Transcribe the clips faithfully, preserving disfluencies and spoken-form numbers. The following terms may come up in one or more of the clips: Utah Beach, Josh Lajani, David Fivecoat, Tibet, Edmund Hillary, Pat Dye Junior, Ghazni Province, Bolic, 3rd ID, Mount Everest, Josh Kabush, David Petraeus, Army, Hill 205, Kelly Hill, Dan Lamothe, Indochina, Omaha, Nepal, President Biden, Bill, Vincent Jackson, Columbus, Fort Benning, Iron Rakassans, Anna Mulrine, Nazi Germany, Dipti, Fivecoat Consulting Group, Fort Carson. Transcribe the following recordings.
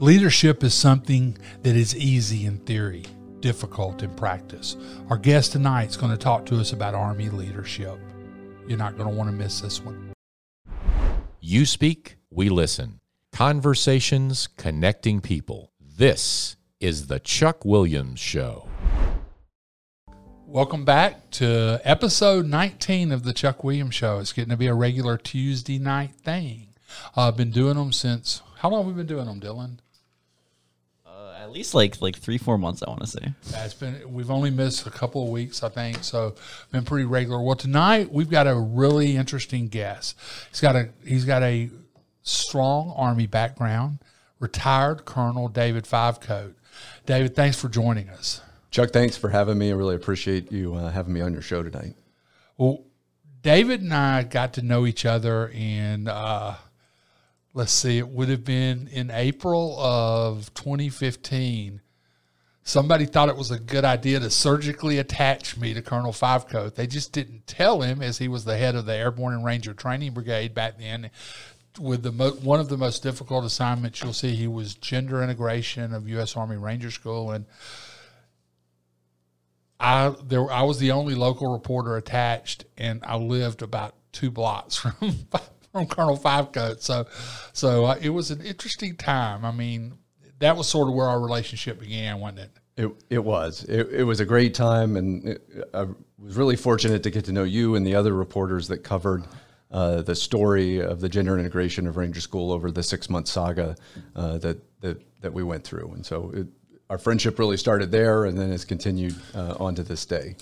Leadership is something that is easy in theory, difficult in practice. Our guest tonight is going to talk to us about Army leadership. You're not going to want to miss this one. You speak, we listen. Conversations connecting people. This is the Chuck Williams Show. Welcome back to episode nineteen of the Chuck Williams Show. It's getting to be a regular Tuesday night thing. Uh, I've been doing them since, how long have we been doing them, Dylan? At least like like three, four months, I want to say. Yeah, it's been, we've only missed a couple of weeks, I think, so been pretty regular. Well, tonight we've got a really interesting guest. He's got a he's got a strong Army background, retired Colonel David Fivecoat. David, thanks for joining us. Chuck, thanks for having me. I really appreciate you uh, having me on your show tonight. Well, David and I got to know each other in uh, – let's see, it would have been in April of twenty fifteen. Somebody thought it was a good idea to surgically attach me to Colonel Fivecoat. They just didn't tell him, as he was the head of the Airborne and Ranger Training Brigade back then, with the mo one of the most difficult assignments you'll see. He was gender integration of U S Army Ranger School, and I, there, I was the only local reporter attached, and I lived about two blocks from from Colonel Fivecoat. So, so uh, it was an interesting time. I mean, that was sort of where our relationship began, wasn't it? It, it was. It, it was a great time, and it, I was really fortunate to get to know you and the other reporters that covered uh, the story of the gender integration of Ranger School over the six-month saga uh, that, that, that we went through. And so it, our friendship really started there, and then it's continued uh, on to this day.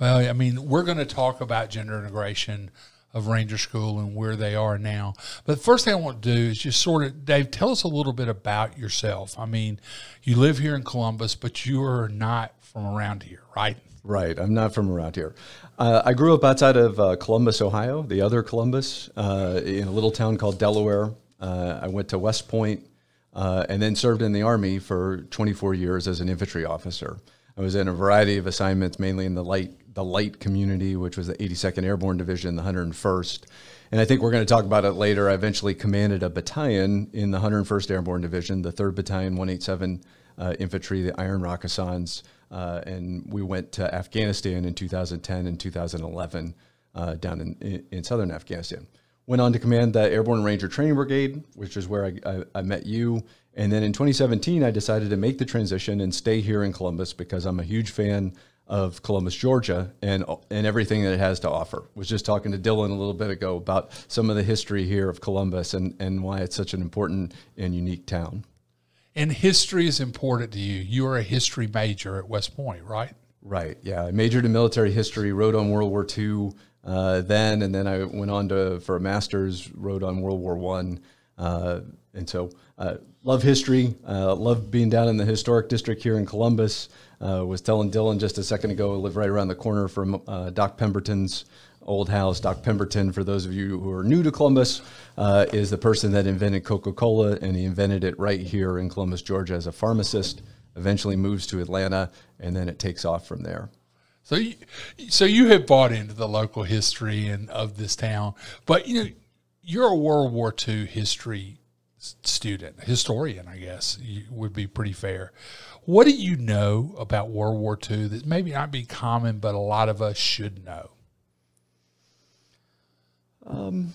Well, I mean, we're going to talk about gender integration of Ranger School and where they are now. But the first thing I want to do is just sort of, Dave, tell us a little bit about yourself. I mean, you live here in Columbus, but you are not from around here, right? Right, I'm not from around here. Uh, I grew up outside of uh, Columbus, Ohio, the other Columbus, uh, in a little town called Delaware. Uh, I went to West Point uh, and then served in the Army for twenty-four years as an infantry officer. I was in a variety of assignments, mainly in the light the light community, which was the eighty-second Airborne Division, the one hundred and first. And I think we're going to talk about it later. I eventually commanded a battalion in the one hundred and first Airborne Division, the third Battalion, one eighty-seven uh, Infantry, the Iron Rakassans. Uh, and we went to Afghanistan in two thousand ten and two thousand eleven uh, down in, in southern Afghanistan. Went on to command the Airborne Ranger Training Brigade, which is where I, I, I met you. And then in twenty seventeen, I decided to make the transition and stay here in Columbus because I'm a huge fan of Columbus, Georgia, and and everything that it has to offer. Was just talking to Dylan a little bit ago about some of the history here of Columbus and, and why it's such an important and unique town. And history is important to you. You are a history major at West Point, right? Right, yeah. I majored in military history, wrote on World War Two uh, then, and then I went on to for a master's, wrote on World War One. Uh, and so uh, love history, uh, love being down in the historic district here in Columbus. Uh, was telling Dylan just a second ago, I live right around the corner from uh, Doc Pemberton's old house. Doc Pemberton, for those of you who are new to Columbus, uh, is the person that invented Coca-Cola, and he invented it right here in Columbus, Georgia as a pharmacist, eventually moves to Atlanta, and then it takes off from there. So you, so you have bought into the local history and of this town, but you know, you're a World War Two history student, historian, I guess would be pretty fair. What do you know about World War Two that maybe not be common, but a lot of us should know? Um,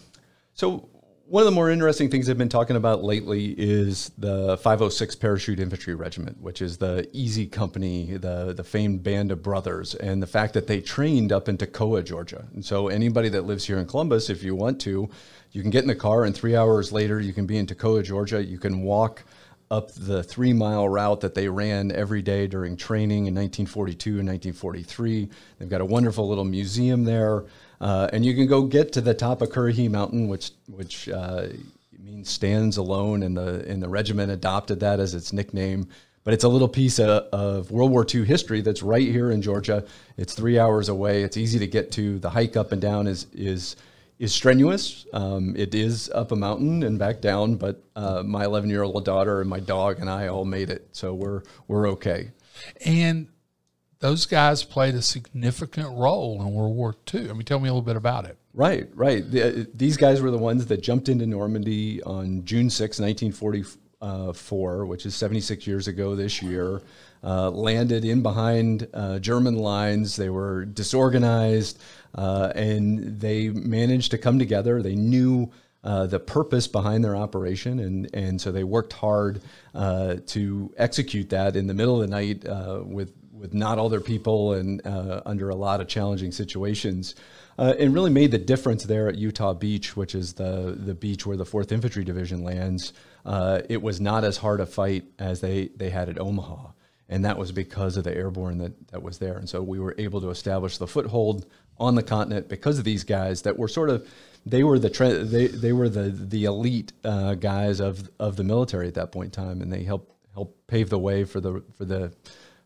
so one of the more interesting things I've been talking about lately is the five oh six Parachute Infantry Regiment, which is the Easy Company, the, the famed Band of Brothers, and the fact that they trained up in Toccoa, Georgia. And so anybody that lives here in Columbus, if you want to, you can get in the car and three hours later, you can be in Toccoa, Georgia. You can walk up the three mile route that they ran every day during training in nineteen forty-two and nineteen forty-three. They've got a wonderful little museum there. Uh, and you can go get to the top of Currahee Mountain, which, which uh, means stands alone, and the, and the regiment adopted that as its nickname. But it's a little piece of, of World War Two history that's right here in Georgia. It's three hours away. It's easy to get to. The hike up and down is, is, is strenuous. Um, it is up a mountain and back down, but uh, my eleven-year-old daughter and my dog and I all made it, so we're we're okay. And those guys played a significant role in World War Two. I mean, tell me a little bit about it. Right, right. The, these guys were the ones that jumped into Normandy on June sixth, nineteen forty, uh, four, which is seventy-six years ago this year, uh, landed in behind uh, German lines. They were disorganized, uh, and they managed to come together. They knew Uh, the purpose behind their operation, and and so they worked hard uh, to execute that in the middle of the night uh, with with not all their people and uh, under a lot of challenging situations. Uh, it really made the difference there at Utah Beach, which is the the beach where the fourth Infantry Division lands. Uh, it was not as hard a fight as they they had at Omaha, and that was because of the airborne that that was there. And so we were able to establish the foothold on the continent because of these guys that were sort of. They were the they they were the the elite uh, guys of of the military at that point in time, and they helped helped pave the way for the for the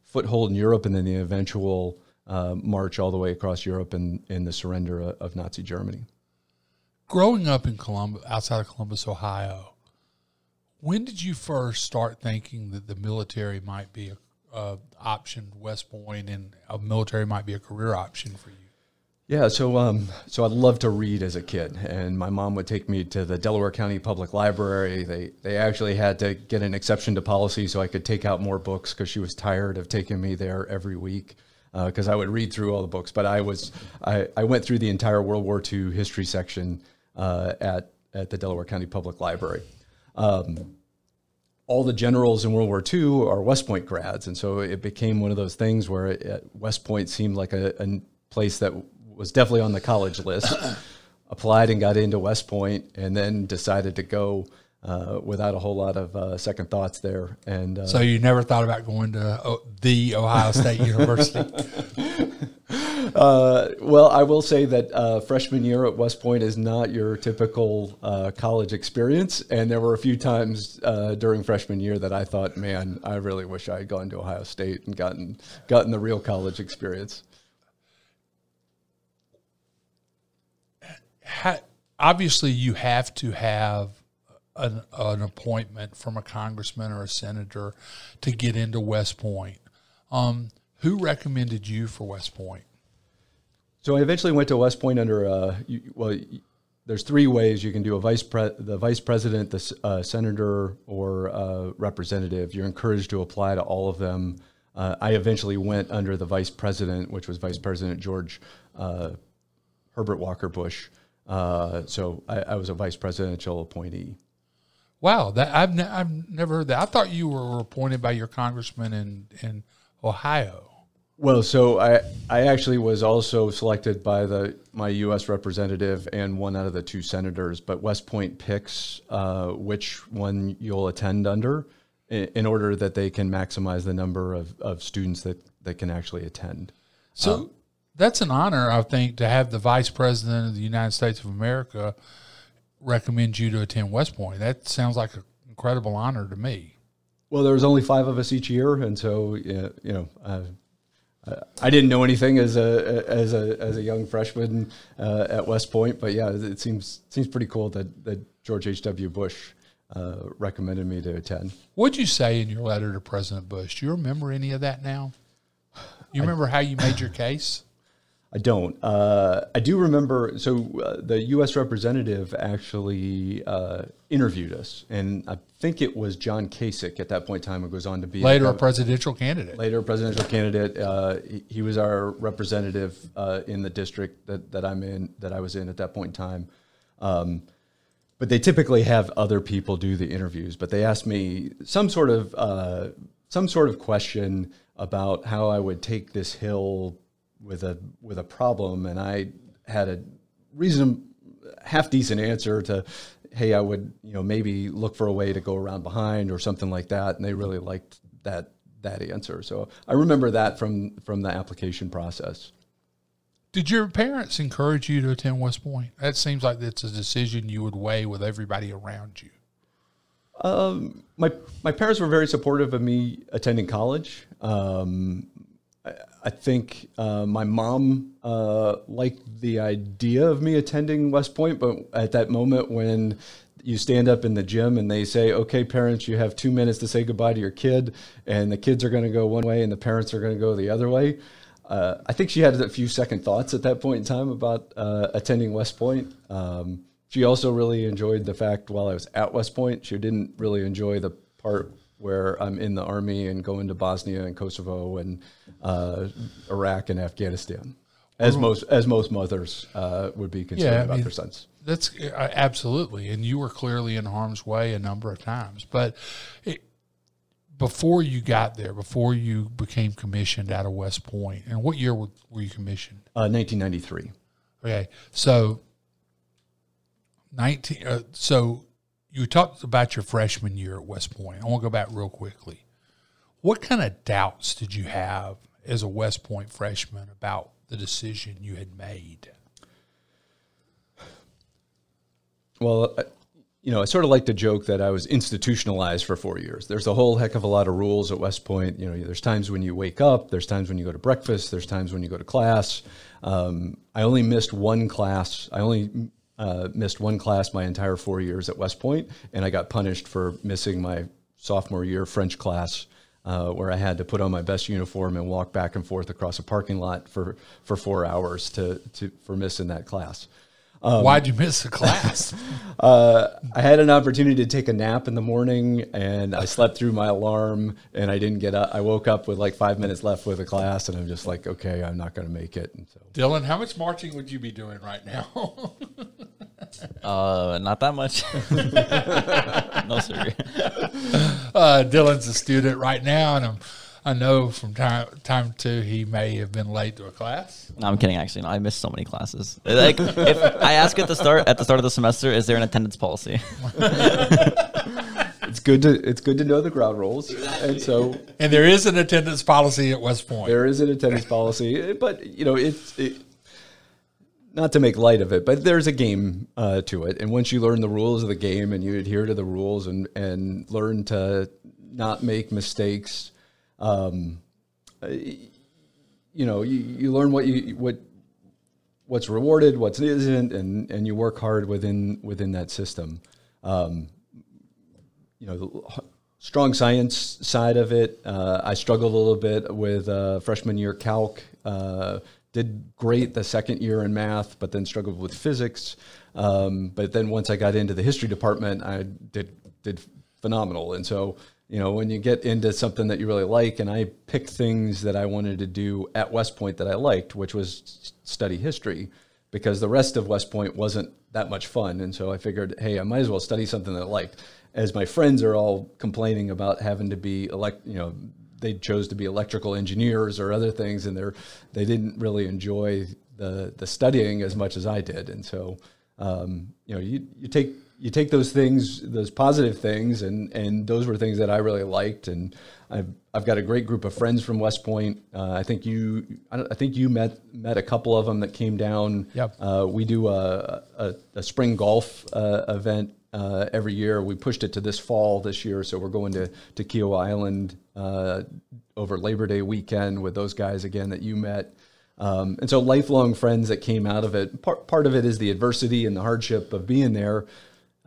foothold in Europe, and then the eventual uh, march all the way across Europe and in the surrender of Nazi Germany. Growing up in Columbus, outside of Columbus, Ohio, when did you first start thinking that the military might be a, a option, West Point, and a military might be a career option for you? Yeah, so um, so I loved to read as a kid, and my mom would take me to the Delaware County Public Library. They they actually had to get an exception to policy so I could take out more books because she was tired of taking me there every week because uh, I would read through all the books. But I was I, I went through the entire World War Two history section uh, at at the Delaware County Public Library. Um, all the generals in World War Two are West Point grads, and so it became one of those things where it, West Point seemed like a, a place that was definitely on the college list, applied and got into West Point, and then decided to go uh, without a whole lot of uh, second thoughts there. And uh, so you never thought about going to o the Ohio State University? uh, well, I will say that uh, freshman year at West Point is not your typical uh, college experience. And there were a few times uh, during freshman year that I thought, man, I really wish I had gone to Ohio State and gotten, gotten the real college experience. How, obviously, you have to have an, an appointment from a congressman or a senator to get into West Point. Um, who recommended you for West Point? So I eventually went to West Point under, uh, you, well, you, there's three ways you can do a vice pre the vice president, the uh, senator, or uh, representative. You're encouraged to apply to all of them. Uh, I eventually went under the vice president, which was Vice President George uh, Herbert Walker Bush. Uh, so I, I was a vice presidential appointee. Wow, that I've ne I've never heard that. I thought you were appointed by your congressman in in Ohio. Well, so I I actually was also selected by the my U S representative and one out of the two senators. But West Point picks uh, which one you'll attend under, in, in order that they can maximize the number of of students that that can actually attend. So. Um, That's an honor, I think, to have the Vice President of the United States of America recommend you to attend West Point. That sounds like an incredible honor to me. Well, there was only five of us each year, and so you know, uh, I didn't know anything as a as a as a young freshman uh, at West Point, but yeah, it seems seems pretty cool that that George H. W. Bush uh, recommended me to attend. What'd you say in your letter to President Bush? Do you remember any of that now? You remember I, how you made your case? I don't. Uh, I do remember, so uh, the U S representative actually uh, interviewed us, and I think it was John Kasich at that point in time who goes on to be- Later a, a presidential candidate. Later a presidential candidate. Uh, he, he was our representative uh, in the district that, that I'm in, that I was in at that point in time. Um, but they typically have other people do the interviews, but they asked me some sort of, uh, some sort of question about how I would take this hill with a with a problem, and I had a reason half decent answer to, hey, I would you know maybe look for a way to go around behind or something like that, and they really liked that that answer. So I remember that from from the application process. Did your parents encourage you to attend West Point? That seems like it's a decision you would weigh with everybody around you. Um, my my parents were very supportive of me attending college. Um, I think uh, my mom uh, liked the idea of me attending West Point, but at that moment when you stand up in the gym and they say, okay, parents, you have two minutes to say goodbye to your kid, and the kids are going to go one way and the parents are going to go the other way. Uh, I think she had a few second thoughts at that point in time about uh, attending West Point. Um, She also really enjoyed the fact while I was at West Point, she didn't really enjoy the part where I'm in the Army and going to Bosnia and Kosovo and uh, Iraq and Afghanistan, as well, most as most mothers uh, would be concerned yeah, about mean, their sons. That's uh, absolutely, and you were clearly in harm's way a number of times. But it, before you got there, before you became commissioned out of West Point, and what year were, were you commissioned? Uh, nineteen ninety-three. Okay, so nineteen. Uh, so. You talked about your freshman year at West Point. I want to go back real quickly. What kind of doubts did you have as a West Point freshman about the decision you had made? Well, I, you know, I sort of like to joke that I was institutionalized for four years. There's a whole heck of a lot of rules at West Point. You know, there's times when you wake up. There's times when you go to breakfast. There's times when you go to class. Um, I only missed one class. I only... Uh, missed one class my entire four years at West Point, and I got punished for missing my sophomore year French class, uh, where I had to put on my best uniform and walk back and forth across a parking lot for, for four hours to, to for missing that class. Um, Why'd you miss the class? uh, I had an opportunity to take a nap in the morning, and I slept through my alarm, and I didn't get up. I woke up with like five minutes left with a class, and I'm just like, okay, I'm not going to make it. And so, Dylan, how much marching would you be doing right now? Uh, not that much. No, sir. Uh, Dylan's a student right now, and I'm, I know from time time to he may have been late to a class. No, I'm kidding. Actually, no, I missed so many classes. Like, if I ask at the start at the start of the semester, is there an attendance policy? It's good to it's good to know the ground rules, and so and there is an attendance policy at West Point. There is an attendance policy, but you know it's. It, Not to make light of it, but there's a game uh, to it. And once you learn the rules of the game and you adhere to the rules and, and learn to not make mistakes, um, you know, you, you learn what you what what's rewarded, what isn't, and, and you work hard within within that system. Um, you know, the strong science side of it, uh, I struggled a little bit with uh, freshman year calc. Uh, Did great the second year in math, but then struggled with physics. Um, but then once I got into the history department, I did did phenomenal. And so, you know, when you get into something that you really like, and I picked things that I wanted to do at West Point that I liked, which was study history, because the rest of West Point wasn't that much fun. And so I figured, hey, I might as well study something that I liked. As my friends are all complaining about having to be elect, you know, they chose to be electrical engineers or other things, and they're, they didn't really enjoy the, the studying as much as I did. And so, um, you know, you, you take you take those things, those positive things, and, and those were things that I really liked. And I've, I've got a great group of friends from West Point. Uh, I think you I, don't, I think you met met a couple of them that came down. Yep. Uh, we do a, a, a spring golf uh, event uh, every year. We pushed it to this fall this year, so we're going to, to Keough Island Uh, over Labor Day weekend with those guys again that you met. Um, and so lifelong friends that came out of it. Part, part of it is the adversity and the hardship of being there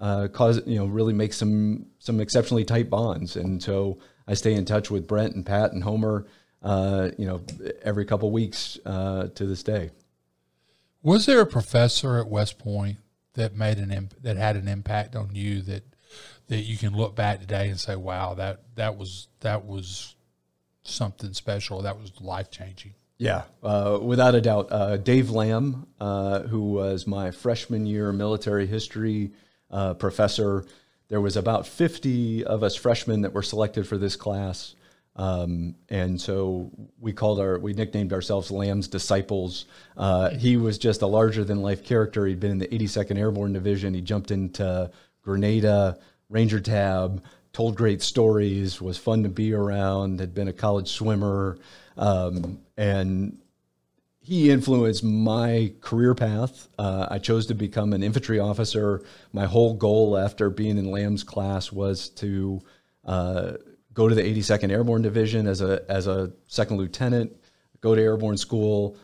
uh, cause, you know, really makes some, some exceptionally tight bonds. And so I stay in touch with Brent and Pat and Homer, uh, you know, every couple weeks uh, to this day. Was there a professor at West Point that made an imp that had an impact on you that that you can look back today and say, wow, that, that was, that was something special. That was life-changing. Yeah. Uh, without a doubt, uh, Dave Lamb, uh, who was my freshman year military history, uh, professor. There was about fifty of us freshmen that were selected for this class. Um, and so we called our, we nicknamed ourselves Lamb's Disciples. Uh, he was just a larger than life character. He'd been in the eighty-second Airborne Division. He jumped into Grenada, Ranger Tab, told great stories, was fun to be around, had been a college swimmer, um, and he influenced my career path. Uh, I chose to become an infantry officer. My whole goal after being in Lamb's class was to uh, go to the eighty-second Airborne Division as a, as a second lieutenant, go to Airborne School,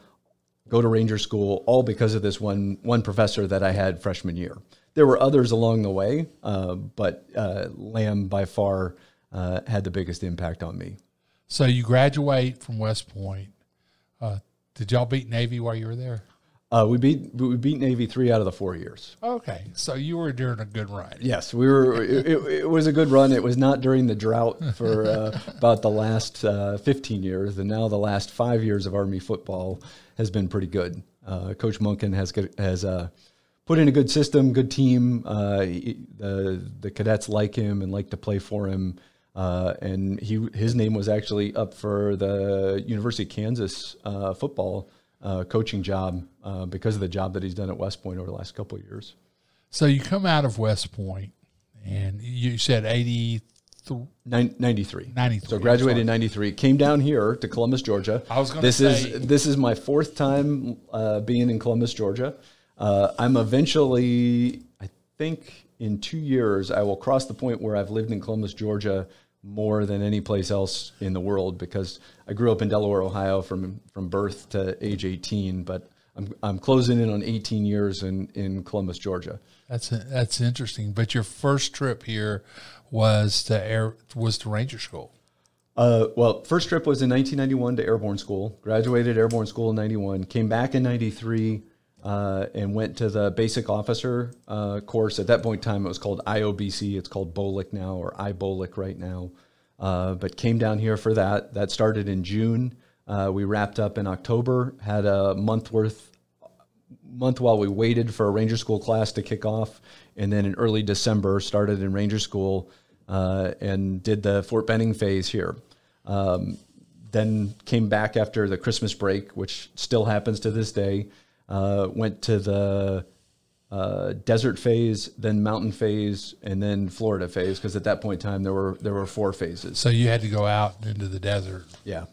go to Ranger School, all because of this one, one professor that I had freshman year. There were others along the way, uh, but uh, Lamb by far uh, had the biggest impact on me. So you graduate from West Point. Uh, did y'all beat Navy while you were there? Uh, we beat we beat Navy three out of the four years. Okay, so you were during a good run. Yes, we were. it, it, it was a good run. It was not during the drought for uh, about the last uh, fifteen years, and now the last five years of Army football has been pretty good. Uh, Coach Munkin has has uh, put in a good system, good team. Uh, he, the the cadets like him and like to play for him. Uh, and he his name was actually up for the University of Kansas uh, football Uh, coaching job uh, because of the job that he's done at West Point over the last couple of years. So you come out of West Point, and you said eighty-three? ninety-three. ninety-three. So graduated in ninety-three. Came down here to Columbus, Georgia. I was going to say. Is, this is my fourth time uh, being in Columbus, Georgia. Uh, I'm eventually, I think in two years, I will cross the point where I've lived in Columbus, Georgia more than any place else in the world, because I grew up in Delaware, Ohio from, from birth to age eighteen, but I'm, I'm closing in on eighteen years in, in Columbus, Georgia. That's, a, that's interesting. But your first trip here was to air, was to Ranger School. Uh, well, first trip was in nineteen ninety-one to Airborne School, graduated Airborne School in ninety-one, came back in ninety-three, uh, and went to the basic officer, uh, course. At that point in time, it was called I O B C. It's called BOLIC now, or I BOLIC right now. Uh, but came down here for that. That started in June. Uh, we wrapped up in October, had a month worth, month while we waited for a Ranger School class to kick off. And then in early December, started in Ranger School uh, and did the Fort Benning phase here. Um, then came back after the Christmas break, which still happens to this day. Uh, went to the Uh, desert phase, then mountain phase, and then Florida phase, because at that point in time there were there were four phases. So you had to go out into the desert. Yeah,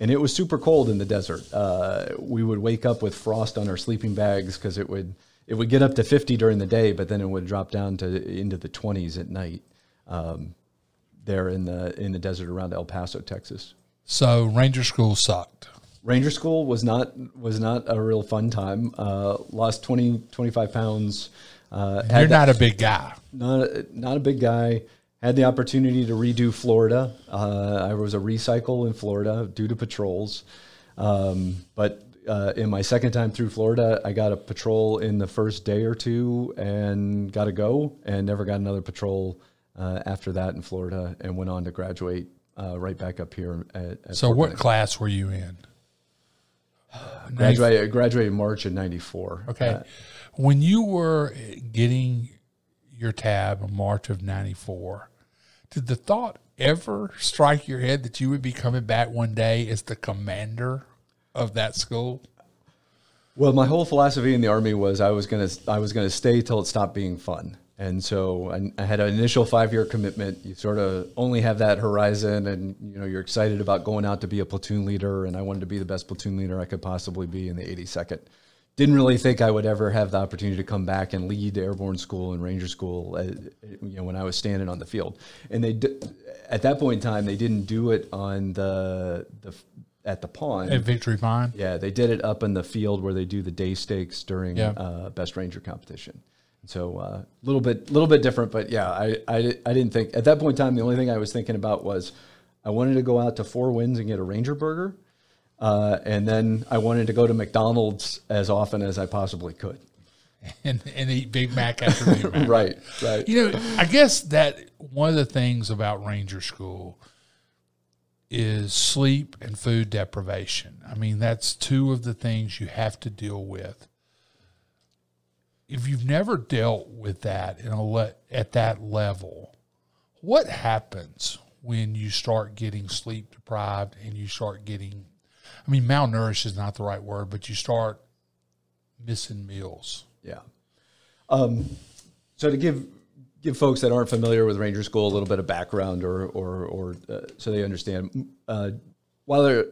and it was super cold in the desert. Uh, we would wake up with frost on our sleeping bags because it would it would get up to fifty during the day, but then it would drop down to into the twenties at night. Um, there in the in the desert around El Paso, Texas. So Ranger School sucked. Ranger School was not was not a real fun time. Uh, lost twenty, twenty-five pounds. Uh, You're not a big guy. Not, not a big guy. Had the opportunity to redo Florida. Uh, I was a recycle in Florida due to patrols. Um, but uh, in my second time through Florida, I got a patrol in the first day or two and got a go, and never got another patrol uh, after that in Florida, and went on to graduate uh, right back up here. At, at so Fort what Benning. Class were you in? Graduated, graduated March of ninety-four. Okay. Uh, when you were getting your tab in March of ninety-four, did the thought ever strike your head that you would be coming back one day as the commander of that school? Well, my whole philosophy in the Army was I was going to I was going to stay till it stopped being fun. And so I, I had an initial five-year commitment. You sort of only have that horizon, and you know you're excited about going out to be a platoon leader, and I wanted to be the best platoon leader I could possibly be in the eighty-second. Didn't really think I would ever have the opportunity to come back and lead Airborne School and Ranger School, at, you know, when I was standing on the field. And they, at that point in time, they didn't do it on the the at the pond at Victory Pond. Yeah, they did it up in the field where they do the day stakes during yeah. uh, Best Ranger competition. So a uh, little bit, little bit different, but yeah, I, I, I didn't think at that point in time, the only thing I was thinking about was I wanted to go out to Four Winds and get a Ranger burger. Uh, and then I wanted to go to McDonald's as often as I possibly could. And, and eat Big Mac after Big Mac. Right, right. You know, I guess that one of the things about Ranger School is sleep and food deprivation. I mean, that's two of the things you have to deal with. If you've never dealt with that in a le- at that level, what happens when you start getting sleep deprived and you start getting, I mean, malnourished is not the right word, but you start missing meals? Yeah. Um, so to give give folks that aren't familiar with Ranger School a little bit of background, or or, or uh, so they understand, uh, while they're,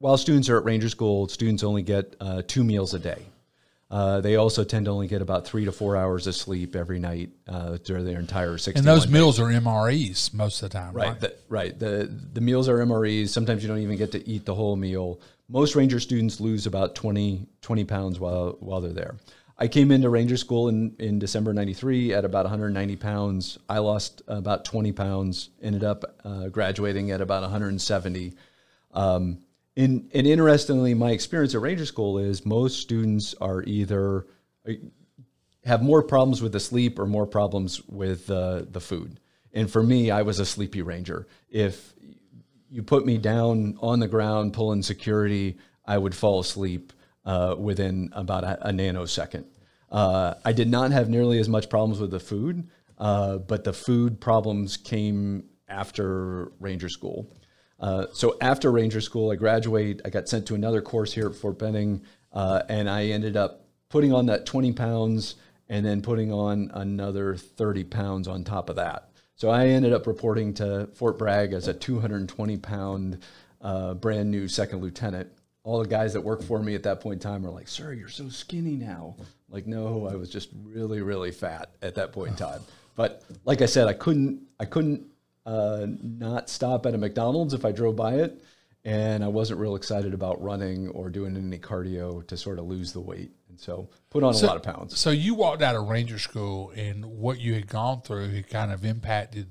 while students are at Ranger School, students only get uh, two meals a day. Uh, they also tend to only get about three to four hours of sleep every night uh, during their entire sixty-one. And those days. Meals are M R Es most of the time, right? Right. The, right. The, the meals are M R Es. Sometimes you don't even get to eat the whole meal. Most Ranger students lose about twenty, twenty pounds while while they're there. I came into Ranger School in, in December ninety-three at about one hundred ninety pounds. I lost about twenty pounds, ended up uh, graduating at about one hundred seventy. Um, And, and interestingly, my experience at Ranger School is most students are either have more problems with the sleep or more problems with uh, the food. And for me, I was a sleepy ranger. If you put me down on the ground pulling security, I would fall asleep uh, within about a, a nanosecond. Uh, I did not have nearly as much problems with the food, uh, but the food problems came after Ranger School. Uh, so after Ranger School, I graduated, I got sent to another course here at Fort Benning, uh, and I ended up putting on that twenty pounds and then putting on another thirty pounds on top of that. So I ended up reporting to Fort Bragg as a two hundred twenty pound uh, brand new second lieutenant. All the guys that worked for me at that point in time were like, "Sir, you're so skinny now." Like, no, I was just really, really fat at that point in time. But like I said, I couldn't, I couldn't uh, not stop at a McDonald's if I drove by it. And I wasn't real excited about running or doing any cardio to sort of lose the weight. So put on so, a lot of pounds. So you walked out of Ranger School, and what you had gone through had kind of impacted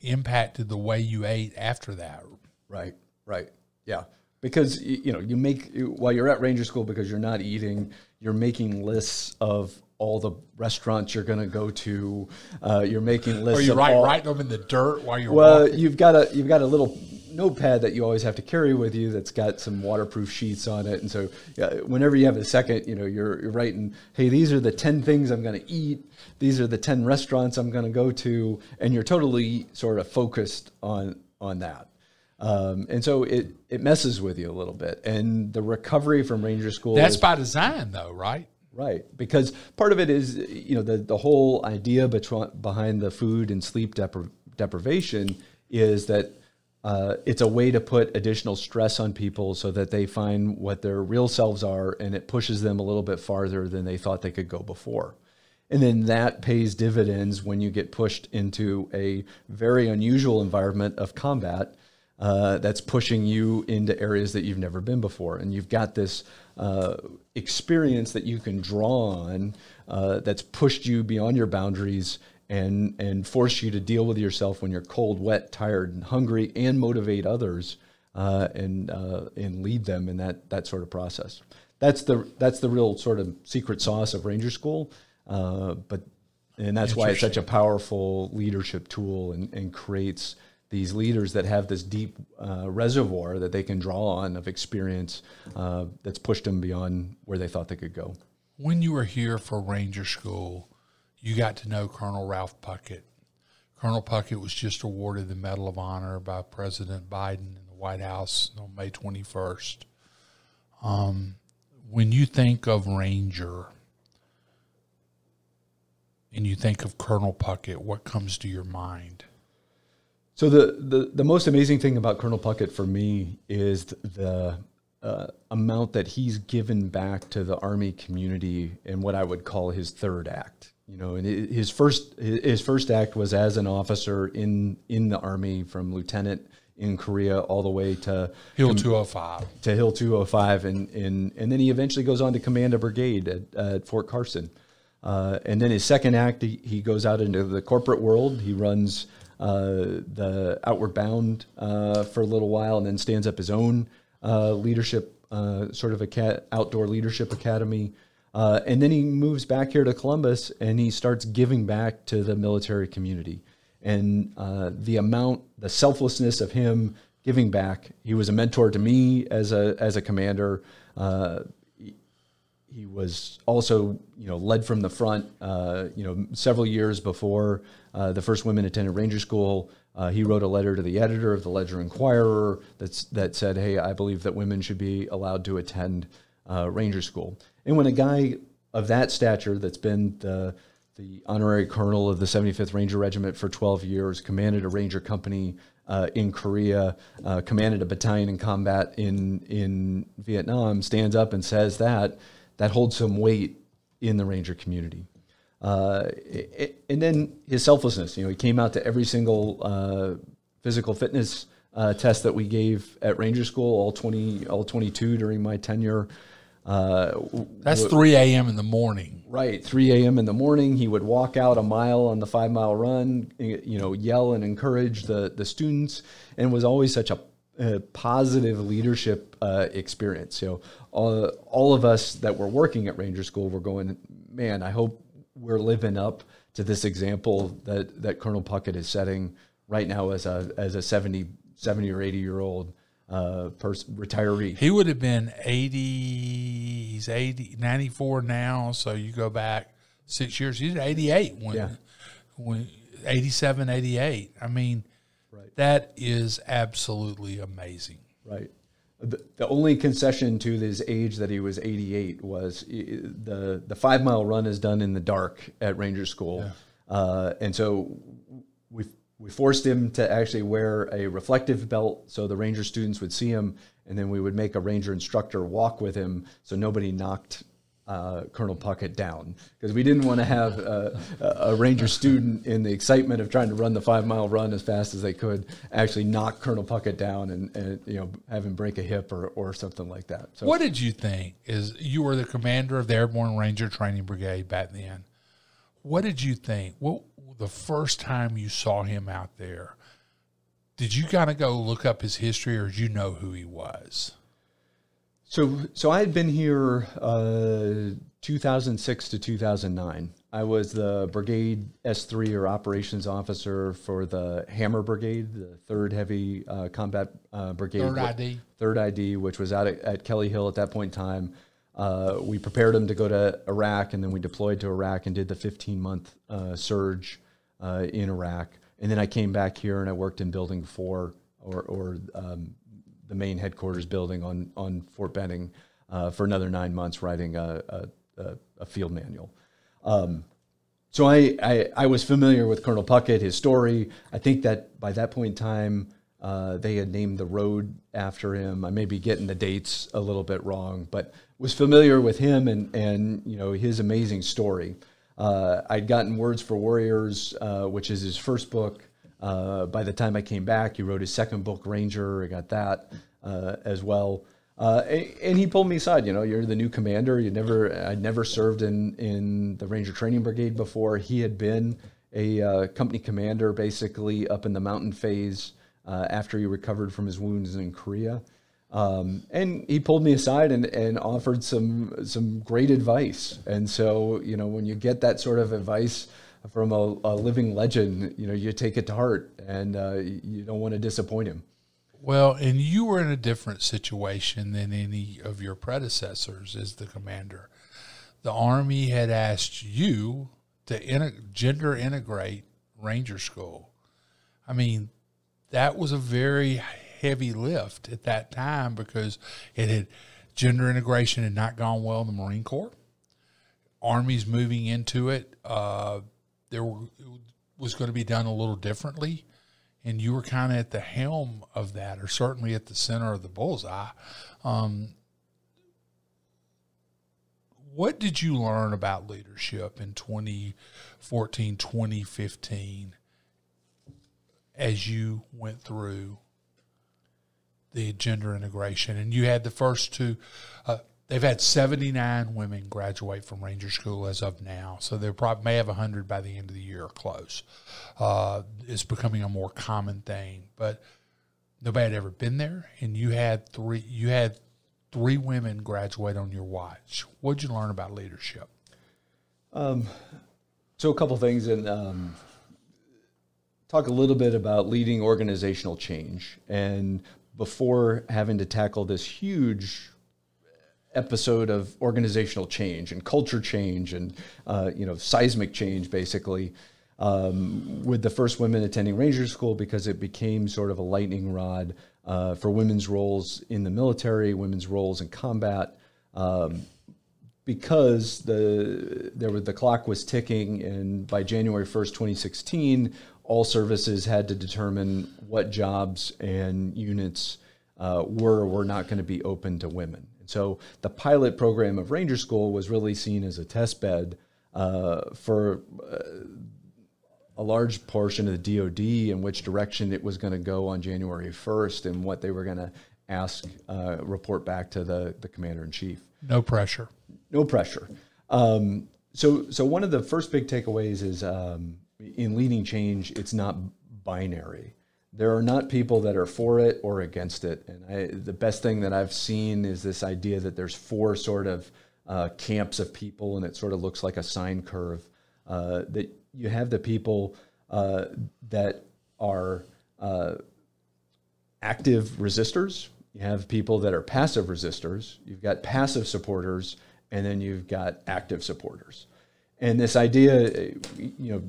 impacted the way you ate after that. Right, right, yeah. Because you know you make while you're at Ranger School, because you're not eating, you're making lists of all the restaurants you're going to go to. Uh, you're making lists. Are you of right, all, writing them in the dirt while you're? Well, walking? you've got a you've got a little notepad that you always have to carry with you that's got some waterproof sheets on it, and so uh, whenever you have a second, you know you're, you're writing, hey, these are the ten things I'm going to eat, these are the ten restaurants I'm going to go to, and you're totally sort of focused on on that, um, and so it it messes with you a little bit. And the recovery from Ranger School, that's is, by design though, right? Right, because part of it is you know the the whole idea behind the food and sleep depri deprivation is that Uh, it's a way to put additional stress on people so that they find what their real selves are, and it pushes them a little bit farther than they thought they could go before. And then that pays dividends when you get pushed into a very unusual environment of combat uh, that's pushing you into areas that you've never been before. And you've got this uh, experience that you can draw on uh, that's pushed you beyond your boundaries and and force you to deal with yourself when you're cold, wet, tired, and hungry, and motivate others uh, and uh, and lead them in that that sort of process. That's the that's the real sort of secret sauce of Ranger School, uh, but and that's why it's such a powerful leadership tool, and, and creates these leaders that have this deep uh, reservoir that they can draw on of experience uh, that's pushed them beyond where they thought they could go. When you were here for Ranger School, you got to know Colonel Ralph Puckett. Colonel Puckett was just awarded the Medal of Honor by President Biden in the White House on May twenty-first. Um, when you think of Ranger and you think of Colonel Puckett, what comes to your mind? So the, the, the most amazing thing about Colonel Puckett for me is the uh, amount that he's given back to the Army community in what I would call his third act. You know, and his first his first act was as an officer in in the Army, from lieutenant in Korea all the way to Hill two oh five to Hill two oh five, and and and then he eventually goes on to command a brigade at, uh, at Fort Carson, uh, and then his second act he, he goes out into the corporate world. He runs uh, the Outward Bound uh, for a little while, and then stands up his own uh, leadership uh, sort of a cat outdoor leadership academy. Uh, and then he moves back here to Columbus, and he starts giving back to the military community. And uh, the amount, the selflessness of him giving back, he was a mentor to me as a, as a commander. Uh, he, he was also, you know, led from the front, uh, you know, several years before uh, the first women attended Ranger School. Uh, he wrote a letter to the editor of the Ledger Inquirer that's, that said, hey, I believe that women should be allowed to attend Uh, Ranger School. And when a guy of that stature, that's been the, the honorary colonel of the seventy-fifth Ranger Regiment for twelve years, commanded a Ranger company uh, in Korea, uh, commanded a battalion in combat in, in Vietnam, stands up and says that, that holds some weight in the Ranger community. Uh, it, and then his selflessness, you know, he came out to every single uh, physical fitness uh, test that we gave at Ranger School, all twenty, all twenty-two during my tenure. Uh, That's three A M in the morning. Right, three A M in the morning. He would walk out a mile on the five mile run, you know, yell and encourage the, the students, and was always such a uh, positive leadership uh, experience. So all, all of us that were working at Ranger School were going, man, I hope we're living up to this example that, that Colonel Puckett is setting right now as a, as a seventy, seventy or eighty year old uh, person, retiree. He would have been eighty, he's eighty, ninety-four now. So you go back six years, he's eighty-eight when, yeah. when eighty-seven, eighty-eight. I mean, right. That is absolutely amazing. Right. The, the only concession to his age that he was eighty-eight was the, the five mile run is done in the dark at Ranger School. Yeah. Uh, and so we we forced him to actually wear a reflective belt so the Ranger students would see him, and then we would make a Ranger instructor walk with him so nobody knocked Uh, Colonel Puckett down, because we didn't want to have uh, a Ranger student in the excitement of trying to run the five mile run as fast as they could actually knock Colonel Puckett down and, and you know, have him break a hip or, or something like that. So, what did you think? Is you were the commander of the Airborne Ranger Training Brigade back then. What did you think? What the first time you saw him out there? Did you kind of go look up his history, or did you know who he was? So, so I had been here uh, two thousand six to two thousand nine. I was the brigade S three or operations officer for the Hammer Brigade, the third Heavy uh, Combat uh, Brigade. third I D. third I D, which was out at, at Kelly Hill at that point in time. Uh, we prepared them to go to Iraq, and then we deployed to Iraq and did the fifteen month uh, surge uh, in Iraq. And then I came back here and I worked in Building four or... or um, the main headquarters building on, on Fort Benning uh, for another nine months writing a, a, a field manual. Um, so I, I, I was familiar with Colonel Puckett, his story. I think that by that point in time, uh, they had named the road after him. I may be getting the dates a little bit wrong, but was familiar with him and, and you know, his amazing story. Uh, I'd gotten Words for Warriors, uh, which is his first book. Uh, by the time I came back, he wrote his second book, Ranger. I got that uh, as well. Uh, and, and he pulled me aside. You know, you're the new commander. You never, I never served in, in the Ranger Training Brigade before. He had been a uh, company commander, basically, up in the mountain phase uh, after he recovered from his wounds in Korea. Um, and he pulled me aside and, and offered some, some great advice. And so, you know, when you get that sort of advice from a, a living legend, you know, you take it to heart, and uh, you don't want to disappoint him. Well, and you were in a different situation than any of your predecessors as the commander. The Army had asked you to integ- gender integrate Ranger School. I mean, that was a very heavy lift at that time, because it had gender integration had not gone well in the Marine Corps. Army's moving into it. Uh, There were, was going to be done a little differently, and you were kind of at the helm of that, or certainly at the center of the bullseye. Um, what did you learn about leadership in twenty fourteen, twenty fifteen as you went through the gender integration? And you had the first two uh, – they've had seventy-nine women graduate from Ranger School as of now, so they probably may have one hundred by the end of the year or close. Uh, it's becoming a more common thing, but nobody had ever been there, and you had three. You had three women graduate on your watch. What'd you learn about leadership? Um, so a couple things, and um, talk a little bit about leading organizational change, and before having to tackle this huge episode of organizational change and culture change and, uh, you know, seismic change, basically, um, with the first women attending Ranger School, because it became sort of a lightning rod uh, for women's roles in the military, women's roles in combat, um, because the there was, the clock was ticking, and by January first, twenty sixteen, all services had to determine what jobs and units uh, were or were not going to be open to women. So the pilot program of Ranger School was really seen as a test bed uh, for uh, a large portion of the D O D in which direction it was going to go on January first and what they were going to ask, uh, report back to the, the commander-in-chief. No pressure. No pressure. Um, so, so one of the first big takeaways is um, in leading change, it's not binary. there are not people that are for it or against it. And I, the best thing that I've seen is this idea that there's four sort of uh, camps of people, and it sort of looks like a sine curve. Uh, that you have the people uh, that are uh, active resistors, you have people that are passive resistors, you've got passive supporters, and then you've got active supporters. And this idea, you know,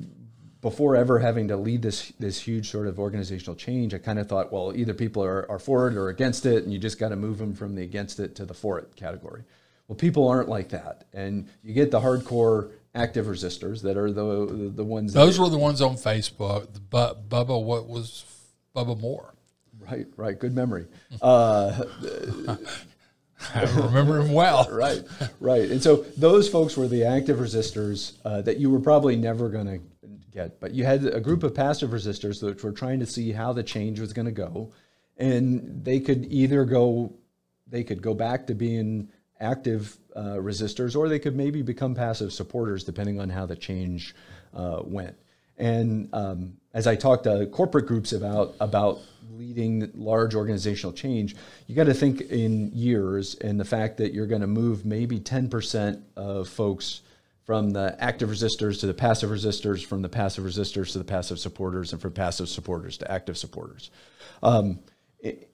before ever having to lead this this huge sort of organizational change, I kind of thought, well, either people are, are for it or against it, and you just got to move them from the against it to the for it category. Well, people aren't like that. And you get the hardcore active resistors that are the the, the ones. Those that, were the ones on Facebook. But Bubba, what was Bubba Moore? Right, right. Good memory. Uh, I remember him well. Right, right. And so those folks were the active resistors uh, that you were probably never going to get. But you had a group of passive resistors that were trying to see how the change was going to go, and they could either go, they could go back to being active uh, resistors, or they could maybe become passive supporters, depending on how the change uh, went. And um, as I talked to corporate groups about about leading large organizational change, you got to think in years, and the fact that you're going to move maybe ten percent of folks from the active resistors to the passive resistors, from the passive resistors to the passive supporters, and from passive supporters to active supporters. Um,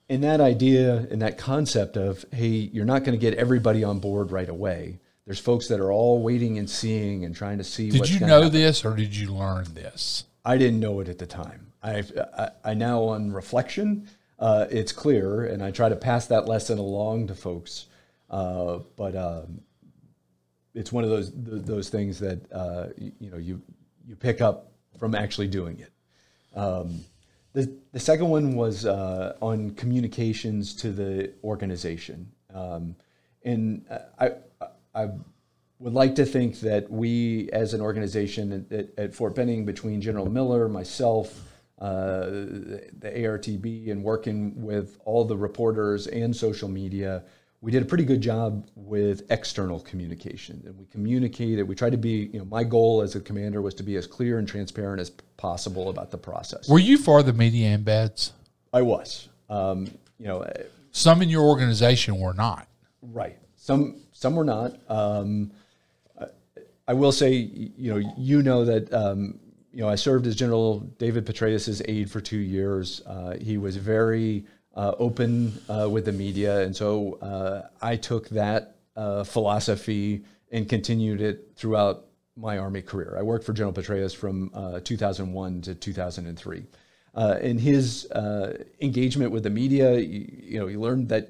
and that idea and that concept of, hey, you're not going to get everybody on board right away. There's folks that are all waiting and seeing and trying to see what's going to happen. Did you know this, or did you learn this? I didn't know it at the time. I've, I, I now, on reflection, uh, it's clear, and I try to pass that lesson along to folks. Uh, but... Um, It's one of those those things that uh, you know you you pick up from actually doing it. Um, the the second one was uh, on communications to the organization, um, and I I would like to think that we as an organization at, at Fort Benning, between General Miller, myself, uh, the A R T B, and working with all the reporters and social media, we did a pretty good job with external communication, and we communicated. We tried to be, you know, my goal as a commander was to be as clear and transparent as possible about the process. Were you for the media embeds? I was. Um, you know, some in your organization were not. Right. Some some were not. Um, I, I will say, you know, you know that. Um, you know, I served as General David Petraeus's aide for two years. Uh, he was very Uh, open uh, with the media, and so uh, I took that uh, philosophy and continued it throughout my Army career. I worked for General Petraeus from uh, two thousand one to two thousand three. Uh, and his uh, engagement with the media, you, you know, he learned that,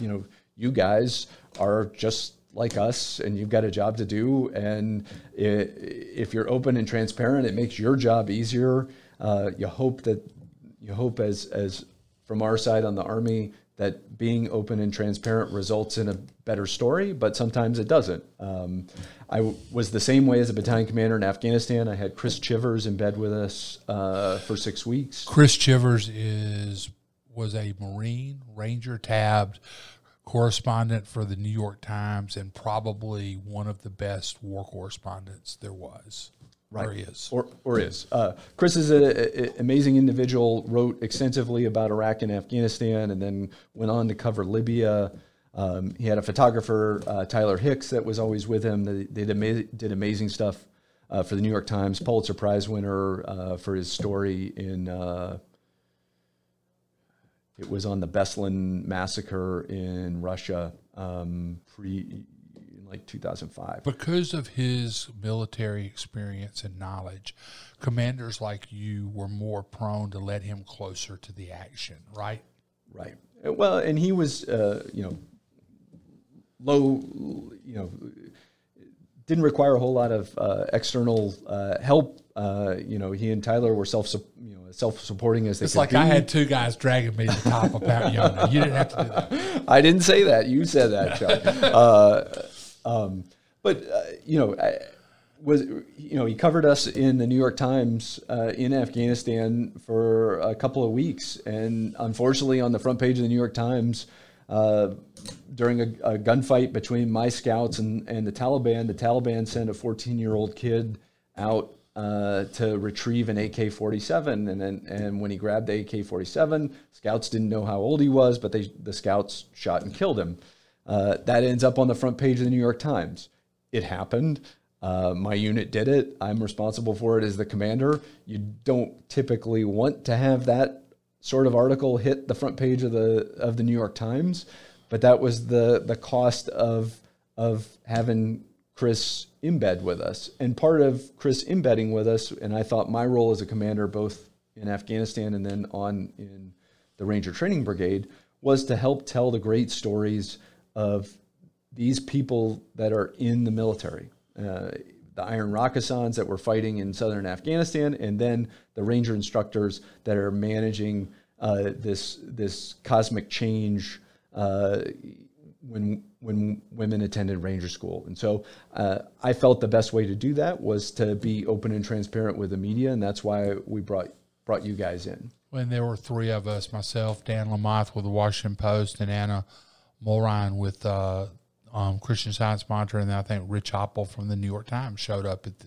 you know, you guys are just like us, and you've got a job to do. And it, if you're open and transparent, it makes your job easier. Uh, you hope that you hope as as from our side on the Army, that being open and transparent results in a better story, but sometimes it doesn't. Um, I was the same way as a battalion commander in Afghanistan. I had Chris Chivers in bed with us uh, for six weeks. Chris Chivers is was a Marine Ranger tabbed correspondent for the New York Times, and probably one of the best war correspondents there was. Right. Or is. Or, or is. Uh, Chris is an amazing individual, wrote extensively about Iraq and Afghanistan, and then went on to cover Libya. Um, he had a photographer, uh, Tyler Hicks, that was always with him. They, they did, ama did amazing stuff uh, for the New York Times, Pulitzer Prize winner uh, for his story in, uh, it was on the Beslan massacre in Russia, um, pre like two thousand five. Because of his military experience and knowledge, commanders like you were more prone to let him closer to the action, right? Right. Well, and he was, uh, you know, low, you know, didn't require a whole lot of uh, external uh, help. Uh, you know, he and Tyler were self, you know, self-supporting as they it's could like be. I had two guys dragging me to the top of Mount Yonah. You didn't have to do that. I didn't say that. You said that, Chuck. Uh, Um, but, uh, you know, I was, you know, he covered us in the New York Times uh, in Afghanistan for a couple of weeks. And unfortunately, on the front page of the New York Times, uh, during a, a gunfight between my scouts and, and the Taliban, the Taliban sent a fourteen-year-old kid out uh, to retrieve an A K forty-seven. And then, and when he grabbed the A K forty-seven, scouts didn't know how old he was, but they, the scouts shot and killed him. Uh, that ends up on the front page of the New York Times. It happened. Uh, my unit did it. I'm responsible for it as the commander. You don't typically want to have that sort of article hit the front page of the of the New York Times, but that was the the cost of of having Chris embed with us. And part of Chris embedding with us, and I thought my role as a commander, both in Afghanistan and then on in the Ranger Training Brigade, was to help tell the great stories of these people that are in the military. Uh, the Iron Rakassans that were fighting in southern Afghanistan, and then the Ranger instructors that are managing uh, this this cosmic change uh, when when women attended Ranger School. And so uh, I felt the best way to do that was to be open and transparent with the media, and that's why we brought brought you guys in. When there were three of us, myself, Dan Lamothe with the Washington Post, and Anna Mulrine with uh, um, Christian Science Monitor, and then I think Rich Oppel from the New York Times showed up at the,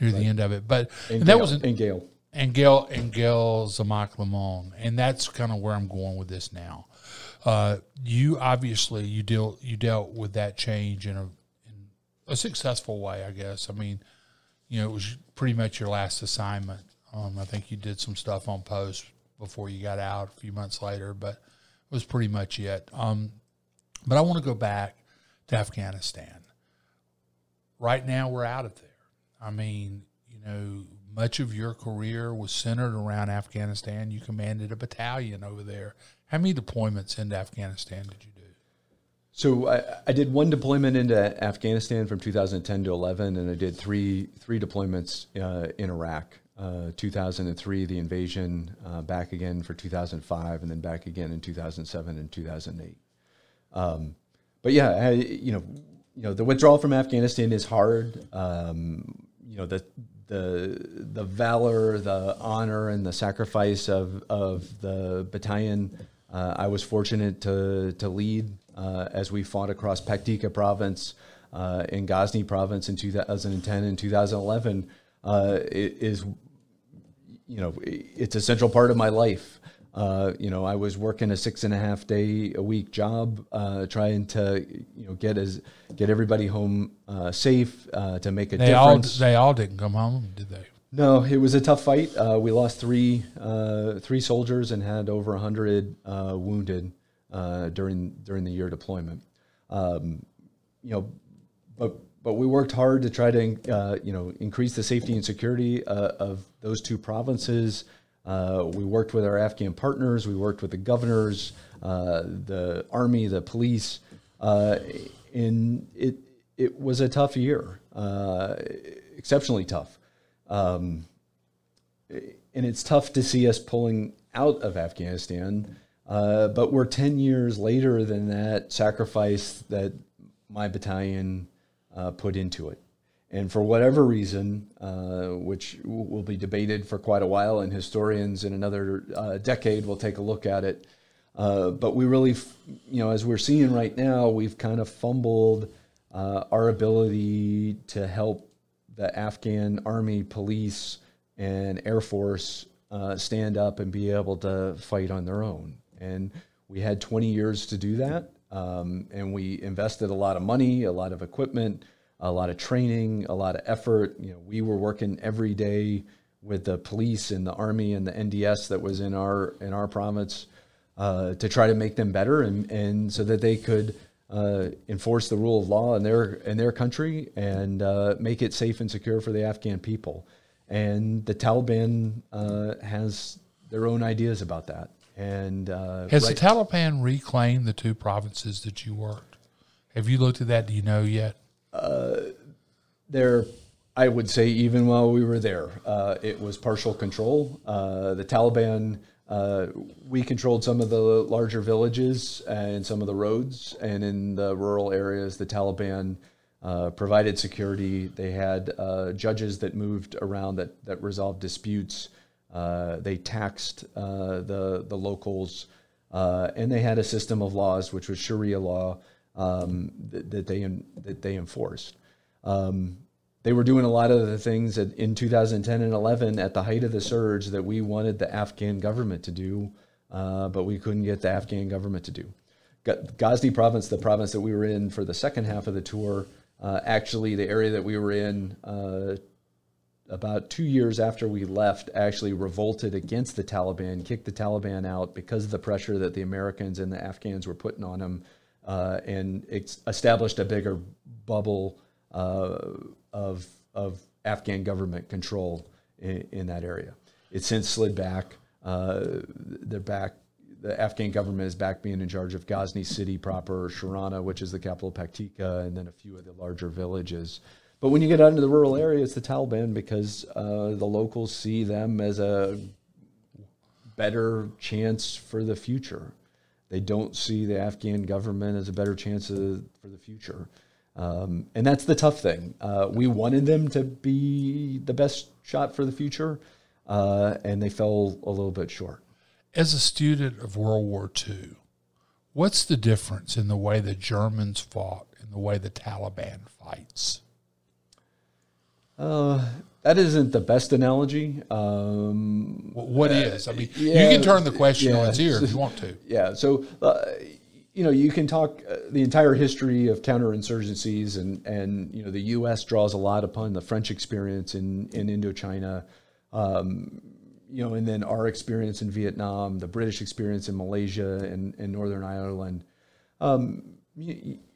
near right. the end of it. But and, and Gail, that was an, and Gail and Gail and Gail Zamak Lamon, and that's kind of where I'm going with this now. Uh, you obviously you deal you dealt with that change in a in a successful way, I guess. I mean, you know, it was pretty much your last assignment. Um, I think you did some stuff on post before you got out a few months later, but it was pretty much it. Um, But I want to go back to Afghanistan. Right now, we're out of there. I mean, you know, much of your career was centered around Afghanistan. You commanded a battalion over there. How many deployments into Afghanistan did you do? So I, I did one deployment into Afghanistan from two thousand ten to eleven, and I did three three deployments uh, in Iraq. Uh, two thousand three, the invasion, uh, back again for two thousand five, and then back again in two thousand seven and two thousand eight. Um, but yeah, I, you know, you know, the withdrawal from Afghanistan is hard. Um, you know, the, the, the valor, the honor, and the sacrifice of, of the battalion, uh, I was fortunate to, to lead, uh, as we fought across Paktika Province, uh, in Ghazni Province in two thousand ten and two thousand eleven, uh, it is, you know, it's a central part of my life. Uh, you know, I was working a six and a half day a week job, uh, trying to, you know, get as get everybody home uh, safe, uh, to make a they difference. All, they all didn't come home, did they? No, it was a tough fight. Uh, we lost three uh, three soldiers and had over a hundred uh, wounded uh, during during the year deployment. Um, you know, but but we worked hard to try to uh, you know, increase the safety and security uh, of those two provinces. Uh, we worked with our Afghan partners. We worked with the governors, uh, the army, the police. Uh, and it it was a tough year, uh, exceptionally tough. Um, and it's tough to see us pulling out of Afghanistan. Uh, but we're ten years later than that sacrifice that my battalion uh, put into it. And for whatever reason, uh, which will be debated for quite a while, and historians in another uh, decade will take a look at it. Uh, but we really, you know, as we're seeing right now, we've kind of fumbled uh, our ability to help the Afghan army, police, and air force uh, stand up and be able to fight on their own. And we had twenty years to do that. Um, and we invested a lot of money, a lot of equipment, a lot of training, a lot of effort. You know, we were working every day with the police and the army and the N D S that was in our in our province uh, to try to make them better, and and so that they could uh, enforce the rule of law in their in their country and uh, make it safe and secure for the Afghan people. And the Taliban uh, has their own ideas about that. And uh, has right the Taliban reclaimed the two provinces that you worked? Have you looked at that? Do you know yet? Uh, there, I would say even while we were there, uh, it was partial control. Uh, the Taliban, uh, we controlled some of the larger villages and some of the roads, and in the rural areas, the Taliban uh, provided security. They had uh, judges that moved around that, that resolved disputes. Uh, they taxed uh, the, the locals, uh, and they had a system of laws, which was Sharia law, Um, that, that they that they enforced. Um, They were doing a lot of the things that in two thousand ten and eleven at the height of the surge that we wanted the Afghan government to do, uh, but we couldn't get the Afghan government to do. Ghazni Province, the province that we were in for the second half of the tour, uh, actually the area that we were in uh, about two years after we left actually revolted against the Taliban, kicked the Taliban out because of the pressure that the Americans and the Afghans were putting on them, uh, and established a bigger bubble uh, of, of Afghan government control in, in that area. It's since slid back. Uh, they're back. The Afghan government is back being in charge of Ghazni city proper, Sharana, which is the capital, Paktika, and then a few of the larger villages. But when you get out into the rural area, it's the Taliban, because uh, the locals see them as a better chance for the future. They don't see the Afghan government as a better chance of, for the future. Um, and that's the tough thing. Uh, we wanted them to be the best shot for the future, uh, and they fell a little bit short. As a student of World War Two, what's the difference in the way the Germans fought and the way the Taliban fights? Uh, that isn't the best analogy. Um, well, what uh, is? I mean, yeah, you can turn the question yeah, on its ear if you want to. Yeah, so, uh, you know, you can talk uh, the entire history of counterinsurgencies, and, and, you know, the U S draws a lot upon the French experience in, in Indochina, um, you know, and then our experience in Vietnam, the British experience in Malaysia and, and Northern Ireland. Um,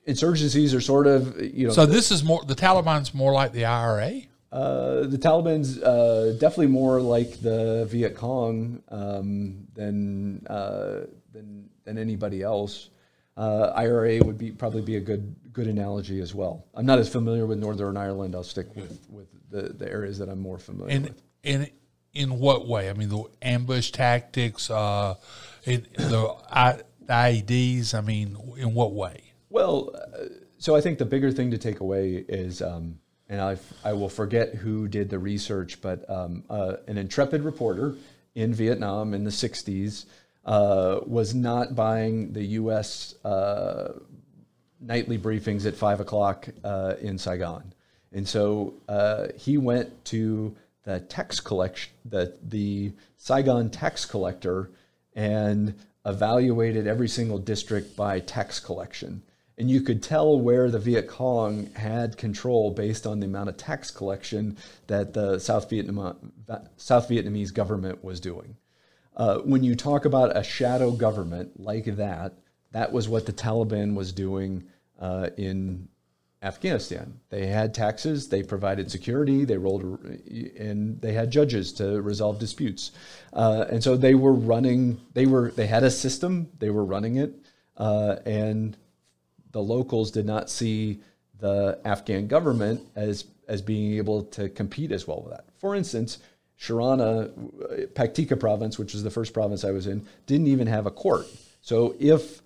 insurgencies are sort of, you know. So this is more, the Taliban's more like the I R A? Uh, the Taliban's uh, definitely more like the Viet Cong um, than, uh, than, than anybody else. Uh, I R A would be probably be a good, good analogy as well. I'm not as familiar with Northern Ireland. I'll stick with, with the, the areas that I'm more familiar and, with. And in what way? I mean, the ambush tactics, uh, it, the, I, the I E Ds, I mean, in what way? Well, uh, so I think the bigger thing to take away is, um, and I, I will forget who did the research, but um, uh, an intrepid reporter in Vietnam in the sixties uh, was not buying the U S uh, nightly briefings at five o'clock uh, in Saigon. And so uh, he went to the tax collection, the, the Saigon tax collector, and evaluated every single district by tax collection. And you could tell where the Viet Cong had control based on the amount of tax collection that the South, Vietnam, South Vietnamese government was doing. Uh, when you talk about a shadow government like that, that was what the Taliban was doing uh, in Afghanistan. They had taxes, they provided security, they rolled, and they had judges to resolve disputes. Uh, and so they were running, they were, they had a system, they were running it, uh, and the locals did not see the Afghan government as, as being able to compete as well with that. For instance, Sharana, Paktika Province, which was the first province I was in, didn't even have a court. So if,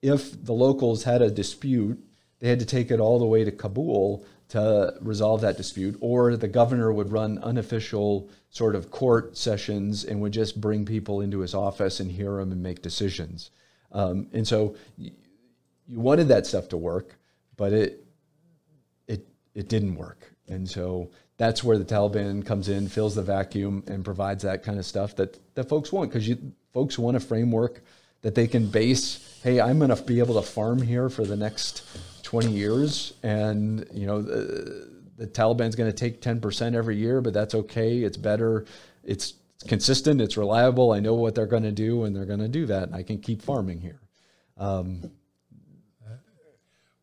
if the locals had a dispute, they had to take it all the way to Kabul to resolve that dispute, or the governor would run unofficial sort of court sessions and would just bring people into his office and hear them and make decisions. Um, and so you wanted that stuff to work, but it, it, it didn't work. And so that's where the Taliban comes in, fills the vacuum, and provides that kind of stuff that, that folks want, because you folks want a framework that they can base, hey, I'm going to be able to farm here for the next twenty years, and you know the, the Taliban's going to take ten percent every year, but that's okay. It's better. It's consistent. It's reliable. I know what they're going to do, and they're going to do that, and I can keep farming here. Um,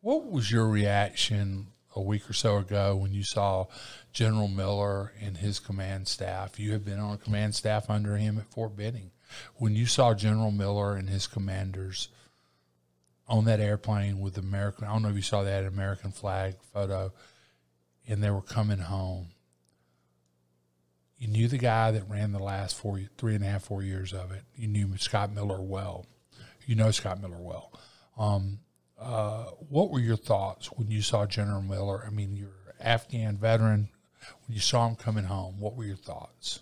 what was your reaction a week or so ago when you saw General Miller and his command staff? You have been on a command staff under him at Fort Benning. When you saw General Miller and his commanders on that airplane with American, I don't know if you saw that American flag photo, and they were coming home. You knew the guy that ran the last four, three and a half, four years of it. You knew Scott Miller well. You know Scott Miller well. Um, uh, what were your thoughts when you saw General Miller? I mean, you're an Afghan veteran. When you saw him coming home, what were your thoughts?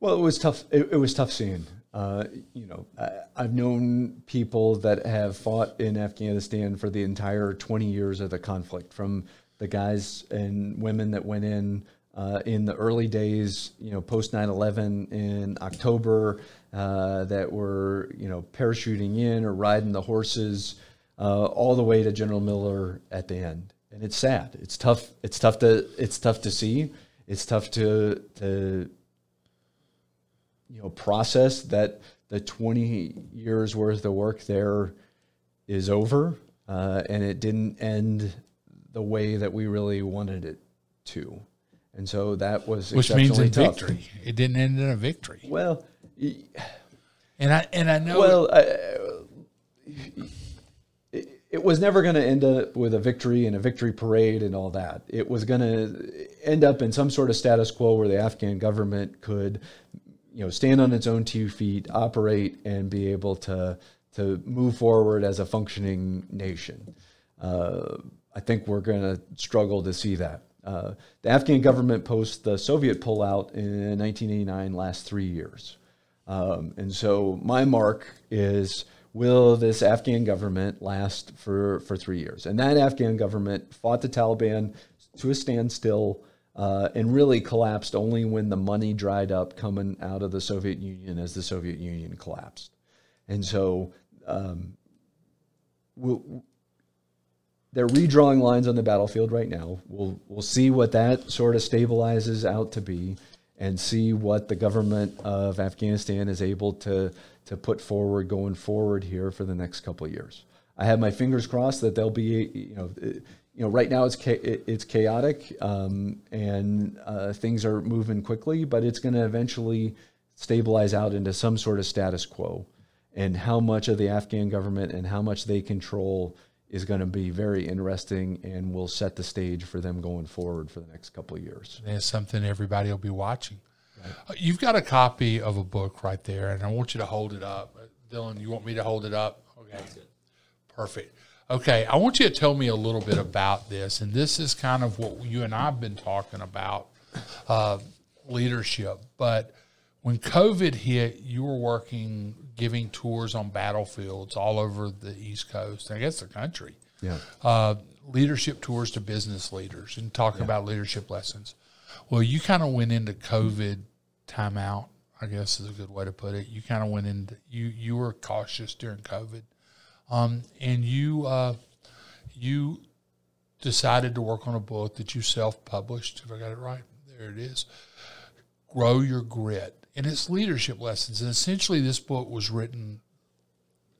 Well, it was tough. It, it was tough seeing. Uh, you know, I, I've known people that have fought in Afghanistan for the entire twenty years of the conflict, from the guys and women that went in uh, in the early days, you know, post nine eleven in October, uh, that were, you know, parachuting in or riding the horses, uh, all the way to General Miller at the end. And it's sad. It's tough. It's tough to, it's tough to see. It's tough to, to, you know, process that the twenty years worth of work there is over. Uh, and it didn't end the way that we really wanted it to. And so that was exceptionally tough. Which means a victory. It didn't end in a victory. Well, and I, and I know. Well, I, it, it was never going to end up with a victory and a victory parade and all that. It was going to end up in some sort of status quo where the Afghan government could, you know, stand on its own two feet, operate, and be able to to move forward as a functioning nation. Uh, I think we're going to struggle to see that. Uh, the Afghan government post the Soviet pullout in nineteen eighty-nine lasts three years. Um, and so my mark is, will this Afghan government last for, for three years? And that Afghan government fought the Taliban to a standstill uh, and really collapsed only when the money dried up coming out of the Soviet Union as the Soviet Union collapsed. And so um, we'll, they're redrawing lines on the battlefield right now. We'll, we'll see what that sort of stabilizes out to be and see what the government of Afghanistan is able to, to put forward going forward here for the next couple of years. I have my fingers crossed that they'll be, you know, you know right now it's, cha it's chaotic um, and uh, things are moving quickly, but it's going to eventually stabilize out into some sort of status quo. And how much of the Afghan government and how much they control is going to be very interesting and will set the stage for them going forward for the next couple of years. That's something everybody will be watching. Right. You've got a copy of a book right there, and I want you to hold it up. Dylan, you want me to hold it up? Okay. That's it. Perfect. Okay, I want you to tell me a little bit about this, and this is kind of what you and I have been talking about, uh, leadership, but when COVID hit, you were working, giving tours on battlefields all over the East Coast, I guess the country. Yeah. Uh, leadership tours to business leaders and talking yeah. about leadership lessons. Well, you kind of went into COVID timeout, I guess is a good way to put it. You kind of went into, you, you were cautious during COVID. Um, and you, uh, you decided to work on a book that you self-published, if I got it right. There it is. Grow Your Grit. And it's leadership lessons. And essentially this book was written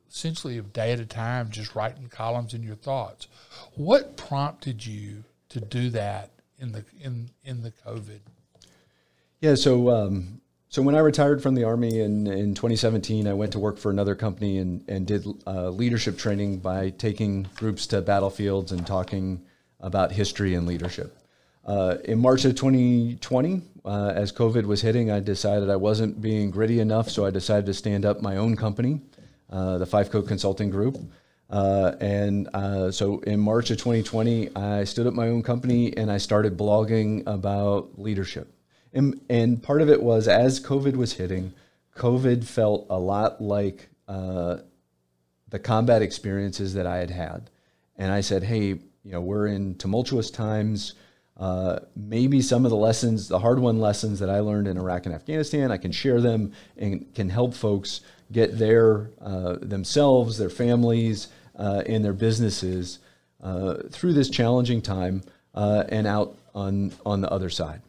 essentially a day at a time, just writing columns in your thoughts. What prompted you to do that in the in in the COVID? Yeah, so um, so when I retired from the Army in, in twenty seventeen, I went to work for another company and, and did uh, leadership training by taking groups to battlefields and talking about history and leadership. Uh, in March of twenty twenty, uh, as COVID was hitting, I decided I wasn't being gritty enough, so I decided to stand up my own company, uh, the Fivecoat Consulting Group. Uh, and uh, so in March of twenty twenty, I stood up my own company and I started blogging about leadership. And, and part of it was, as COVID was hitting, COVID felt a lot like uh, the combat experiences that I had had. And I said, hey, you know, we're in tumultuous times. Uh, maybe some of the lessons, the hard-won lessons that I learned in Iraq and Afghanistan, I can share them and can help folks get their, uh, themselves, their families, uh, and their businesses uh, through this challenging time uh, and out on, on the other side.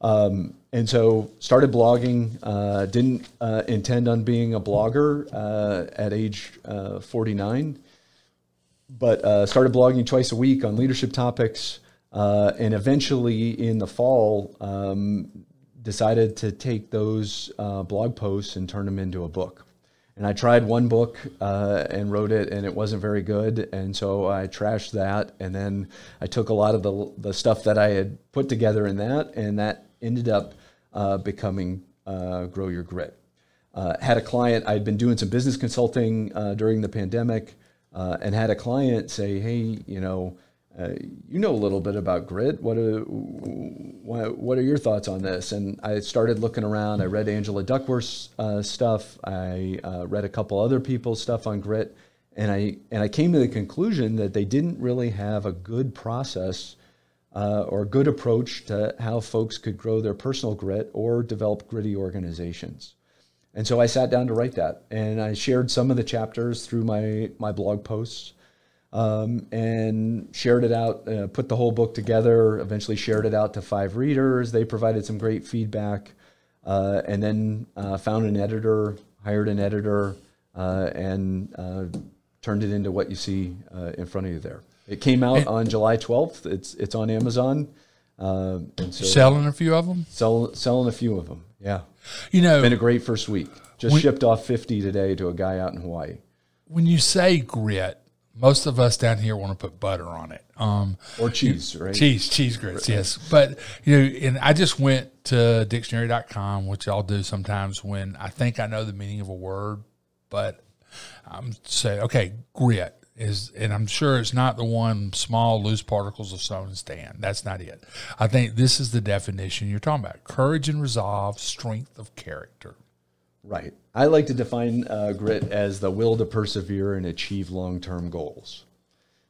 Um, and so started blogging, uh, didn't uh, intend on being a blogger uh, at age uh, forty-nine, but uh, started blogging twice a week on leadership topics. Uh, and eventually in the fall, um, decided to take those uh, blog posts and turn them into a book. And I tried one book uh, and wrote it, and it wasn't very good. And so I trashed that. And then I took a lot of the, the stuff that I had put together in that, and that ended up uh, becoming uh, Grow Your Grit. Uh, had a client, I'd been doing some business consulting uh, during the pandemic, uh, and had a client say, hey, you know, Uh, you know a little bit about grit. What are, what are your thoughts on this? And I started looking around. I read Angela Duckworth's uh, stuff. I uh, read a couple other people's stuff on grit. And I, and I came to the conclusion that they didn't really have a good process uh, or good approach to how folks could grow their personal grit or develop gritty organizations. And so I sat down to write that, and I shared some of the chapters through my, my blog posts, um, and shared it out, uh, put the whole book together, eventually shared it out to five readers. They provided some great feedback, uh, and then uh, found an editor, hired an editor, uh, and uh, turned it into what you see uh, in front of you there. It came out on July twelfth. It's, it's on Amazon. Uh, and so selling a few of them? Sell, selling a few of them, yeah. You know, it's been a great first week. Just when, shipped off fifty today to a guy out in Hawaii. When you say grit, most of us down here want to put butter on it, um, or cheese, you, right? Cheese, cheese grits, right. Yes. But you know, and I just went to dictionary dot com, which I'll do sometimes when I think I know the meaning of a word, but I'm saying, okay, grit is, and I'm sure it's not the one small loose particles of stone and stand. That's not it. I think this is the definition you're talking about: courage and resolve, strength of character. Right. I like to define uh, grit as the will to persevere and achieve long-term goals.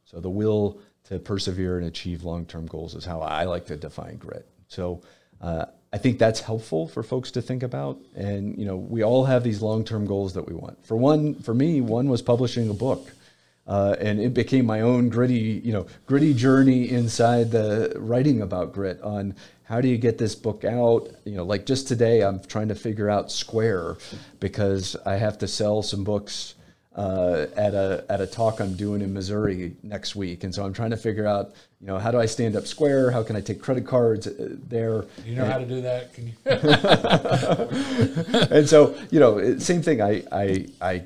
So the will to persevere and achieve long-term goals is how I like to define grit. So uh, I think that's helpful for folks to think about. And you know, we all have these long-term goals that we want. For one, for me, one was publishing a book. Uh, and it became my own gritty, you know, gritty journey inside the writing about grit on how do you get this book out? You know, like just today, I'm trying to figure out Square because I have to sell some books uh, at a at a talk I'm doing in Missouri next week, and so I'm trying to figure out, you know, how do I stand up Square? How can I take credit cards there? You know and, how to do that? Can you? And so, you know, same thing. I I I.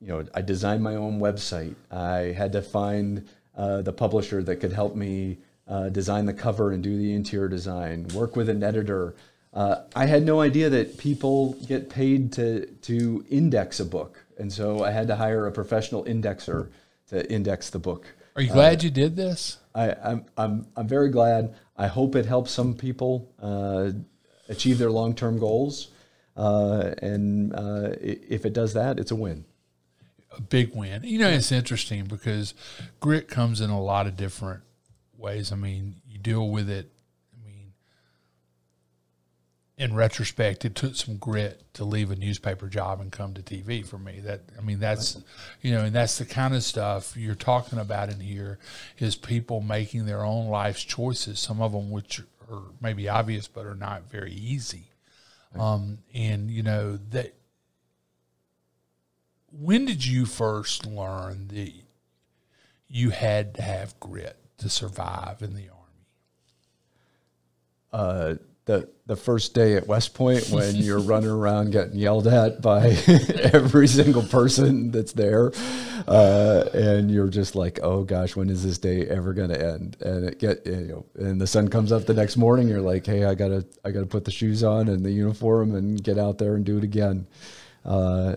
You know, I designed my own website. I had to find uh, the publisher that could help me uh, design the cover and do the interior design, work with an editor. Uh, I had no idea that people get paid to, to index a book. And so I had to hire a professional indexer to index the book. Are you glad uh, you did this? I, I'm, I'm, I'm very glad. I hope it helps some people uh, achieve their long-term goals. Uh, and uh, if it does that, it's a win. A big win. You know, it's interesting because grit comes in a lot of different ways. I mean, you deal with it. I mean, in retrospect, it took some grit to leave a newspaper job and come to T V for me. That, I mean, that's, you know, and that's the kind of stuff you're talking about in here is people making their own life's choices, some of them which are maybe obvious but are not very easy. Um, and, you know, that. When did you first learn that you had to have grit to survive in the Army? Uh, the the first day at West Point when you're running around getting yelled at by every single person that's there. Uh, and you're just like, oh, gosh, when is this day ever going to end? And it get, you know, and the sun comes up the next morning. You're like, hey, I gotta, I gotta put the shoes on and the uniform and get out there and do it again. Uh,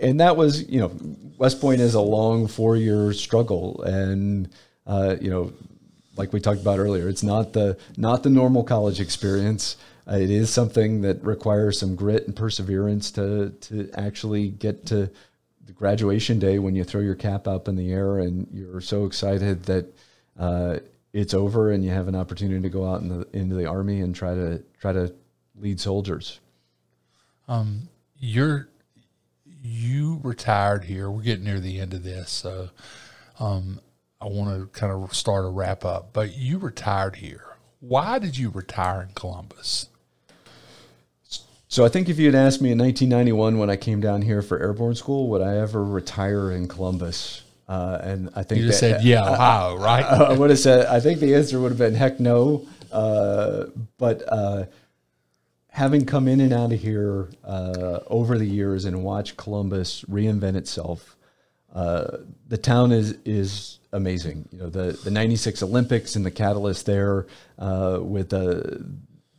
And that was, you know, West Point is a long four-year struggle, and uh, you know, like we talked about earlier, it's not the not the normal college experience. Uh, it is something that requires some grit and perseverance to to actually get to the graduation day when you throw your cap up in the air and you're so excited that uh, it's over and you have an opportunity to go out in the, into the Army and try to try to lead soldiers. Um, you're. You retired here. We're getting near the end of this, so um, I want to kind of start a wrap up. But you retired here. Why did you retire in Columbus? So I think if you had asked me in nineteen ninety-one when I came down here for airborne school, would I ever retire in Columbus? Uh, and I think you just that, said, yeah, Ohio, I, right? I, I would have said, I think the answer would have been heck no. Uh, but uh, having come in and out of here uh, over the years and watched Columbus reinvent itself, uh, the town is is amazing. You know, the the ninety-six Olympics and the catalyst there uh, with the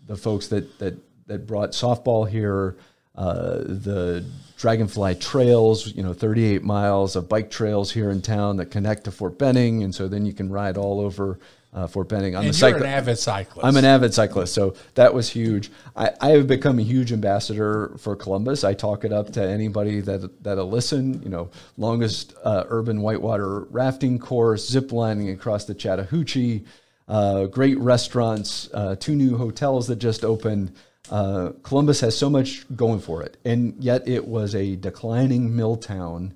the folks that that that brought softball here, uh, the Dragonfly trails. You know, thirty-eight miles of bike trails here in town that connect to Fort Benning, and so then you can ride all over. Uh, Fort Benning. I'm and a you're an avid cyclist. I'm an avid cyclist, so that was huge. I, I have become a huge ambassador for Columbus. I talk it up to anybody that, that'll listen. You know, longest uh, urban whitewater rafting course, zip lining across the Chattahoochee, uh, great restaurants, uh, two new hotels that just opened. Uh, Columbus has so much going for it, and yet it was a declining mill town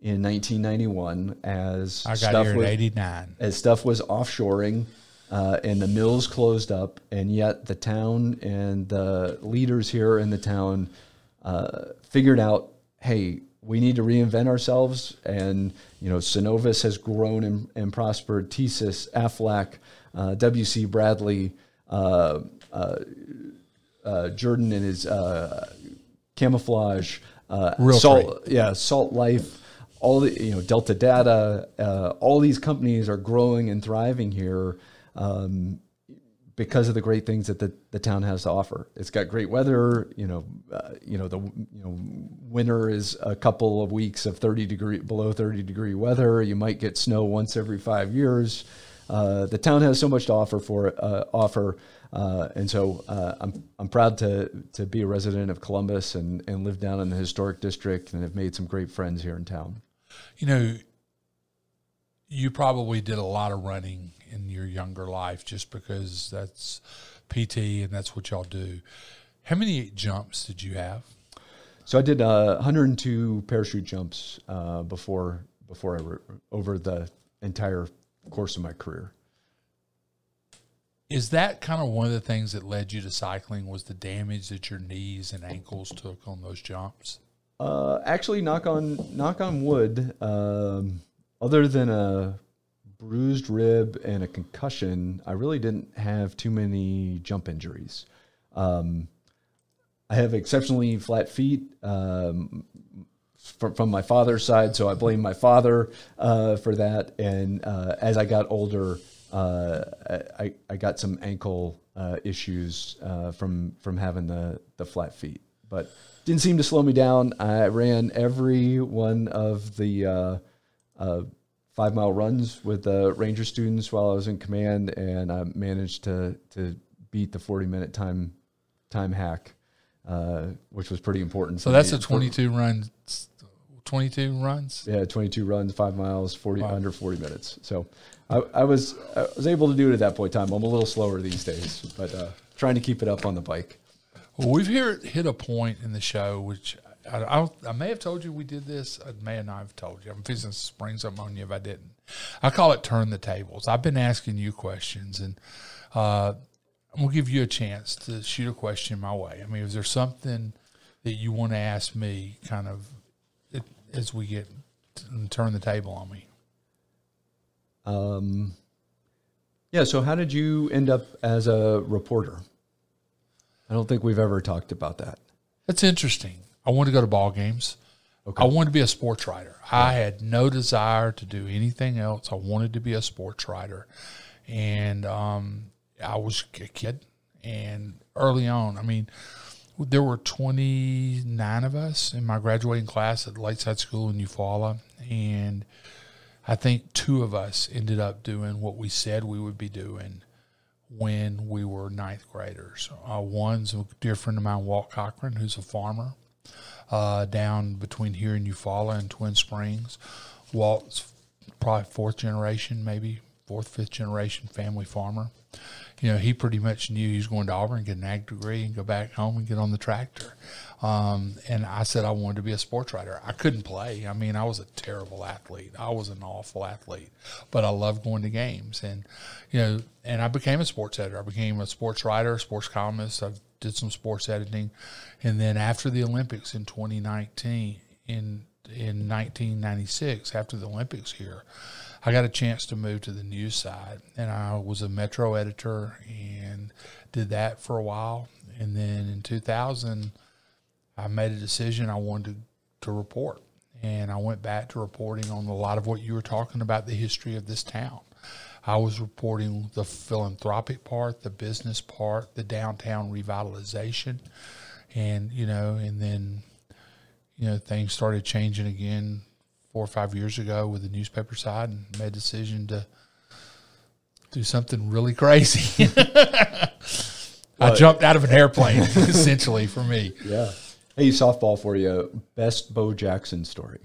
in nineteen ninety-one as I got stuff here in was, eighty-nine. As stuff was offshoring, uh, and the mills closed up, and yet the town and the leaders here in the town uh, figured out, hey, we need to reinvent ourselves. And, you know, Synovus has grown and, and prospered, T S I S, AFLAC, uh, W C. Bradley, uh, uh, uh, Jordan and his uh, camouflage, uh, Real salt, trade. yeah, Salt Life, all the, you know, Delta Data, uh, all these companies are growing and thriving here um, because of the great things that the, the town has to offer. It's got great weather, you know, uh, you know, the you know winter is a couple of weeks of thirty degree, below thirty degree weather. You might get snow once every five years. Uh, the town has so much to offer for uh, offer. Uh, and so uh, I'm, I'm proud to, to be a resident of Columbus and, and live down in the historic district and have made some great friends here in town. You know, you probably did a lot of running in your younger life just because that's P T and that's what y'all do. How many jumps did you have? So I did uh, one hundred two parachute jumps uh, before, before I re- over the entire course of my career. Is that kind of one of the things that led you to cycling, was the damage that your knees and ankles took on those jumps? Uh, actually, knock on knock on wood, um, other than a bruised rib and a concussion, I really didn't have too many jump injuries. Um, I have exceptionally flat feet um, from, from my father's side, so I blame my father uh, for that. And uh, as I got older, Uh, I, I got some ankle uh, issues uh, from from having the, the flat feet, but didn't seem to slow me down. I ran every one of the uh, uh, five mile runs with the Ranger students while I was in command, and I managed to to beat the forty minute time time hack, uh, which was pretty important. So that's a twenty-two runs. twenty-two runs? Yeah, twenty-two runs, five miles, forty wow. under forty minutes. So I, I was I was able to do it at that point in time. I'm a little slower these days, but uh, trying to keep it up on the bike. Well, we've here hit a point in the show, which I, I, I may have told you we did this. I may have not have told you. I'm fixing to spring something on you if I didn't. I call it turn the tables. I've been asking you questions, and uh, I'm going to give you a chance to shoot a question my way. I mean, is there something that you want to ask me kind of as we get and turn the table on me? Um, yeah. So how did you end up as a reporter? I don't think we've ever talked about that. That's interesting. I wanted to go to ball games. Okay. I wanted to be a sports writer. Yeah. I had no desire to do anything else. I wanted to be a sports writer. And, um, I was a kid, and early on, I mean, there were twenty-nine of us in my graduating class at Lakeside School in Eufaula, and I think two of us ended up doing what we said we would be doing when we were ninth graders. Uh, one's a dear friend of mine, Walt Cochran, who's a farmer uh, down between here in Eufaula and Twin Springs. Walt's probably fourth generation, maybe fourth, fifth generation family farmer. You know, he pretty much knew he was going to Auburn, get an ag degree, and go back home and get on the tractor. Um, and I said I wanted to be a sports writer. I couldn't play. I mean, I was a terrible athlete. I was an awful athlete. But I loved going to games. And, you know, and I became a sports editor. I became a sports writer, sports columnist. I did some sports editing. And then after the Olympics in twenty nineteen, in in nineteen ninety-six, after the Olympics here, I got a chance to move to the news side, and I was a Metro editor and did that for a while. And then in two thousand, I made a decision I wanted to, to report, and I went back to reporting on a lot of what you were talking about, the history of this town. I was reporting the philanthropic part, the business part, the downtown revitalization, and, you know, and then, you know, things started changing again four or five years ago with the newspaper side, and made a decision to do something really crazy. I jumped out of an airplane, essentially, for me. Yeah. Hey, softball for you. Best Bo Jackson story.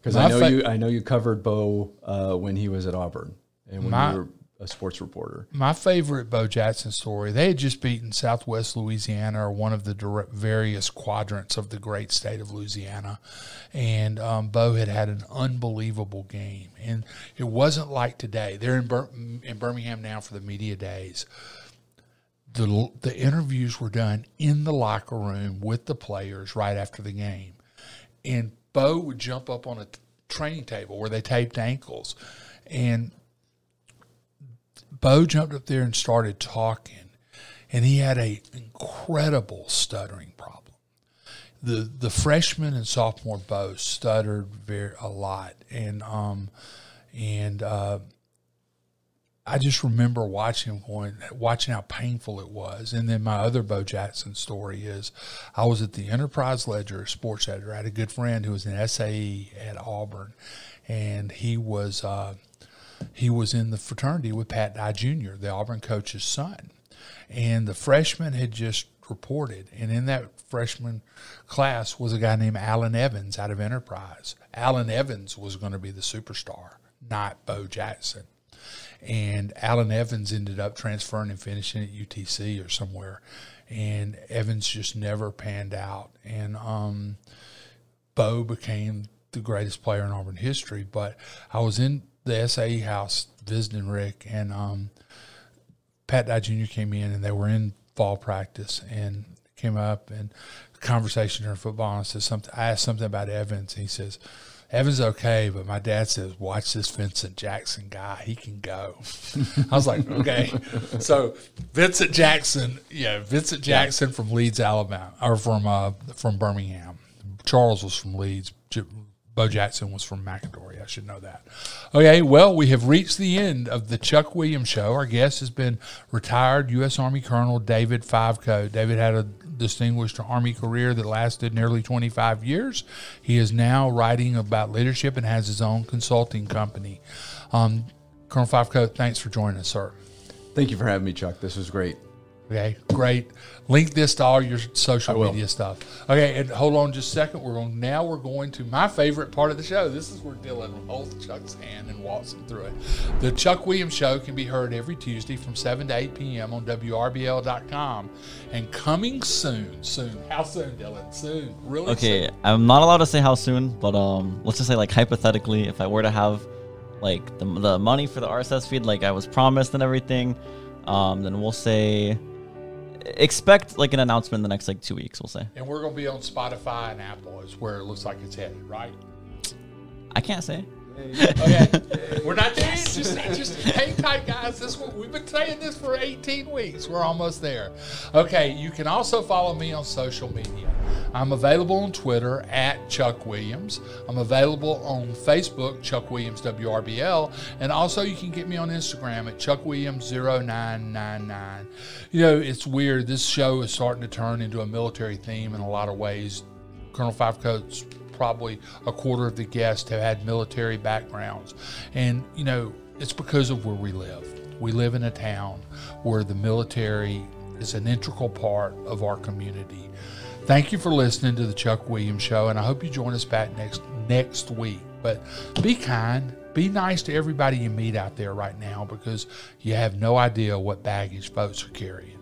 Because I know you, I know you covered Bo uh, when he was at Auburn, and when my, you were a sports reporter. My favorite Bo Jackson story, they had just beaten Southwest Louisiana, or one of the direct various quadrants of the great state of Louisiana. And um, Bo had had an unbelievable game. And it wasn't like today. They're in, Bir in Birmingham now for the media days. The, the interviews were done in the locker room with the players right after the game. And Bo would jump up on a training table where they taped ankles. And Bo jumped up there and started talking, and he had an incredible stuttering problem. The the freshman and sophomore Bo stuttered very a lot, and um, and uh, I just remember watching him going, watching how painful it was. And then my other Bo Jackson story is, I was at the Enterprise Ledger, sports editor. I had a good friend who was an S A E at Auburn, and he was. Uh, He was in the fraternity with Pat Dye Junior, the Auburn coach's son. And the freshman had just reported. And in that freshman class was a guy named Alan Evans out of Enterprise. Alan Evans was going to be the superstar, not Bo Jackson. And Alan Evans ended up transferring and finishing at U T C or somewhere. And Evans just never panned out. And um, Bo became the greatest player in Auburn history. But I was in the S A E house visiting Rick, and um, Pat Dye Junior came in, and they were in fall practice, and came up and conversation during football, and I said something, I asked something about Evans, and he says, Evans okay, but my dad says, watch this Vincent Jackson guy, he can go. I was like, okay. So Vincent Jackson, yeah, Vincent Jackson yeah. from Leeds, Alabama, or from uh, from Birmingham. Charles was from Leeds. Bo Jackson was from McAdory. I should know that. Okay, well, we have reached the end of the Chuck Williams Show. Our guest has been retired U S Army Colonel David Fivecoat. David had a distinguished Army career that lasted nearly twenty-five years. He is now writing about leadership and has his own consulting company. Um, Colonel Fivecoat, thanks for joining us, sir. Thank you for having me, Chuck. This was great. Okay, great. Link this to all your social media stuff. Okay, and hold on just a second. We're going, now we're going to my favorite part of the show. This is where Dylan holds Chuck's hand and walks him through it. The Chuck Williams Show can be heard every Tuesday from seven to eight P M on W R B L dot com. And coming soon, soon. How soon, Dylan? Soon. Really okay, soon. Okay, I'm not allowed to say how soon, but um, let's just say, like, hypothetically, if I were to have, like, the, the money for the R S S feed, like I was promised and everything, um, then we'll say... expect like an announcement in the next like two weeks, we'll say. And we're gonna be on Spotify and Apple is where it looks like it's headed, right? I can't say. Okay, we're not there. Just, just hang tight, guys. This one, we've been saying this for eighteen weeks. We're almost there. Okay, you can also follow me on social media. I'm available on Twitter at Chuck Williams. I'm available on Facebook, Chuck Williams W R B L, and also you can get me on Instagram at Chuck Williams zero nine nine nine. You know, it's weird. This show is starting to turn into a military theme in a lot of ways. Colonel Fivecoat's probably a quarter of the guests have had military backgrounds. And, you know, it's because of where we live. We live in a town where the military is an integral part of our community. Thank you for listening to the Chuck Williams Show, and I hope you join us back next next week. But be kind. Be nice to everybody you meet out there right now, because you have no idea what baggage folks are carrying.